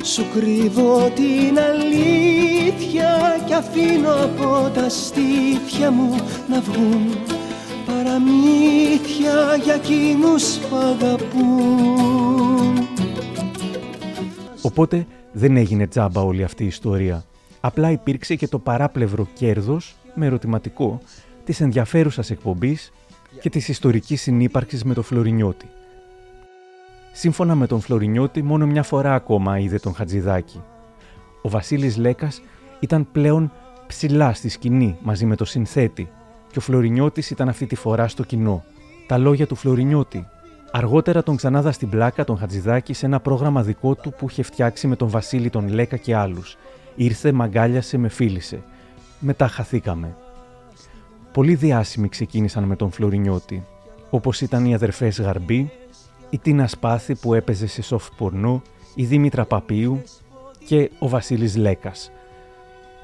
σου κρύβω την αλήθεια και αφήνω από τα στήθια μου να βγουν παραμύθια για εκείνους που αγαπούν. Οπότε δεν έγινε τζάμπα όλη αυτή η ιστορία. Απλά υπήρξε και το παράπλευρο κέρδος, με ερωτηματικό, της ενδιαφέρουσας εκπομπής και της ιστορικής συνύπαρξης με τον Φλωρινιώτη. Σύμφωνα με τον Φλωρινιώτη, μόνο μια φορά ακόμα είδε τον Χατζηδάκη. Ο Βασίλης Λέκας ήταν πλέον ψηλά στη σκηνή μαζί με τον συνθέτη και ο Φλωρινιώτης ήταν αυτή τη φορά στο κοινό. Τα λόγια του Φλωρινιώτη. Αργότερα τον ξανάδα στην πλάκα τον Χατζηδάκη σε ένα πρόγραμμα δικό του που είχε φτιάξει με τον Βασίλη τον Λέκα και άλλους. Ήρθε, μαγκάλιασε, με φίλησε. Μετά χαθήκαμε. Πολλοί διάσημοι ξεκίνησαν με τον Φλωρινιώτη, όπως ήταν οι αδερφές Γαρμπή, η Τίνα Σπάθη που έπαιζε σε soft πορνό, η Δήμητρα Παπίου και ο Βασίλης Λέκας.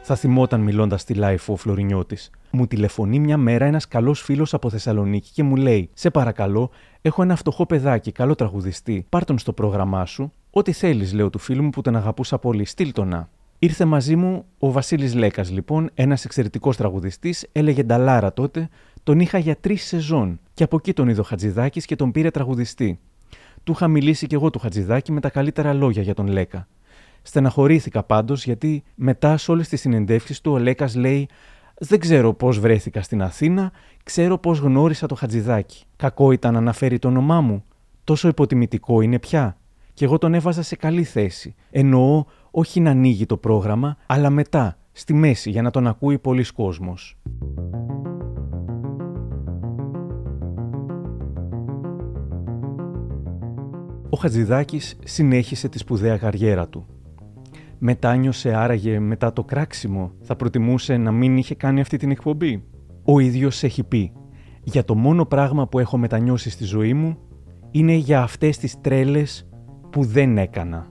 Θα θυμόταν μιλώντας στη live ο Φλωρινιώτης. Μου τηλεφωνεί μια μέρα ένας καλός φίλος από Θεσσαλονίκη και μου λέει «Σε παρακαλώ, έχω ένα φτωχό παιδάκι, καλό τραγουδιστή, πάρ' τον στο πρόγραμμά σου, ό,τι θέλεις», λέω του φίλου μου που τον αγαπούσα πολύ, «στείλ τον να». Ήρθε μαζί μου ο Βασίλης Λέκας λοιπόν, ένας εξαιρετικός τραγουδιστής, έλεγε Νταλάρα τότε, τον είχα για τρεις σεζόν και από εκεί τον είδε ο Χατζηδάκης και τον πήρε τραγουδιστή. Του είχα μιλήσει και εγώ του Χατζηδάκη με τα καλύτερα λόγια για τον Λέκα. Στεναχωρήθηκα πάντως γιατί μετά σε όλες τις συνεντεύξεις του ο Λέκας λέει Δεν ξέρω πώς βρέθηκα στην Αθήνα, ξέρω πώς γνώρισα το Χατζηδάκι. Κακό ήταν να αναφέρει το όνομά μου. Τόσο υποτιμητικό είναι πια. Κι εγώ τον έβαζα σε καλή θέση. Εννοώ όχι να ανοίγει το πρόγραμμα, αλλά μετά, στη μέση, για να τον ακούει πολλής κόσμος. Ο Χατζηδάκης συνέχισε τη σπουδαία καριέρα του. Μετάνιωσε άραγε μετά το κράξιμο, θα προτιμούσε να μην είχε κάνει αυτή την εκπομπή. Ο ίδιος έχει πει, για το μόνο πράγμα που έχω μετανιώσει στη ζωή μου είναι για αυτές τις τρέλες που δεν έκανα.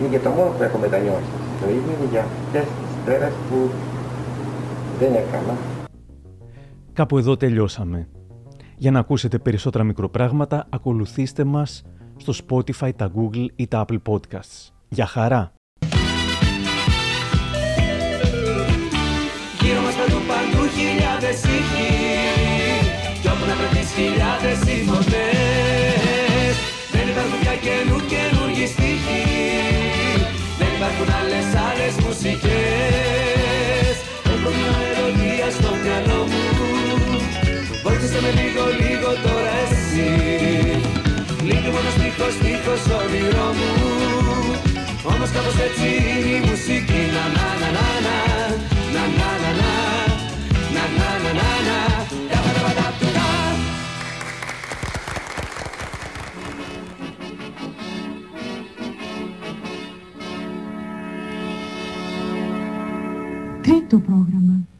Είναι για το μόνο που έχω μετανιώσει στη ζωή μου, είναι για αυτές τις τρέλες που δεν έκανα. Κάπου εδώ τελειώσαμε. Για να ακούσετε περισσότερα μικροπράγματα, ακολουθήστε μας στο Spotify, τα Google ή τα Apple Podcasts. Για χαρά! Γύρω μας παντού παντού χιλιάδες ήχοι κι όπου να βρεθείς χιλιάδες συμφωνές. Δεν υπάρχουν πια καινού καινούργιοι στίχοι, δεν υπάρχουν άλλες άλλες μουσικές. Έχω μια ερωτία στο μυαλό μου, βοήθησε με λίγο λίγο τώρα εσύ. Λίγη μόνο στίχος στίχος όνειρό μου, όμως κάπως έτσι είναι η μουσική. Να να να να να να να να να να να να να να τα πα τα πα τα του τα. Τρίτο πρόγραμμα.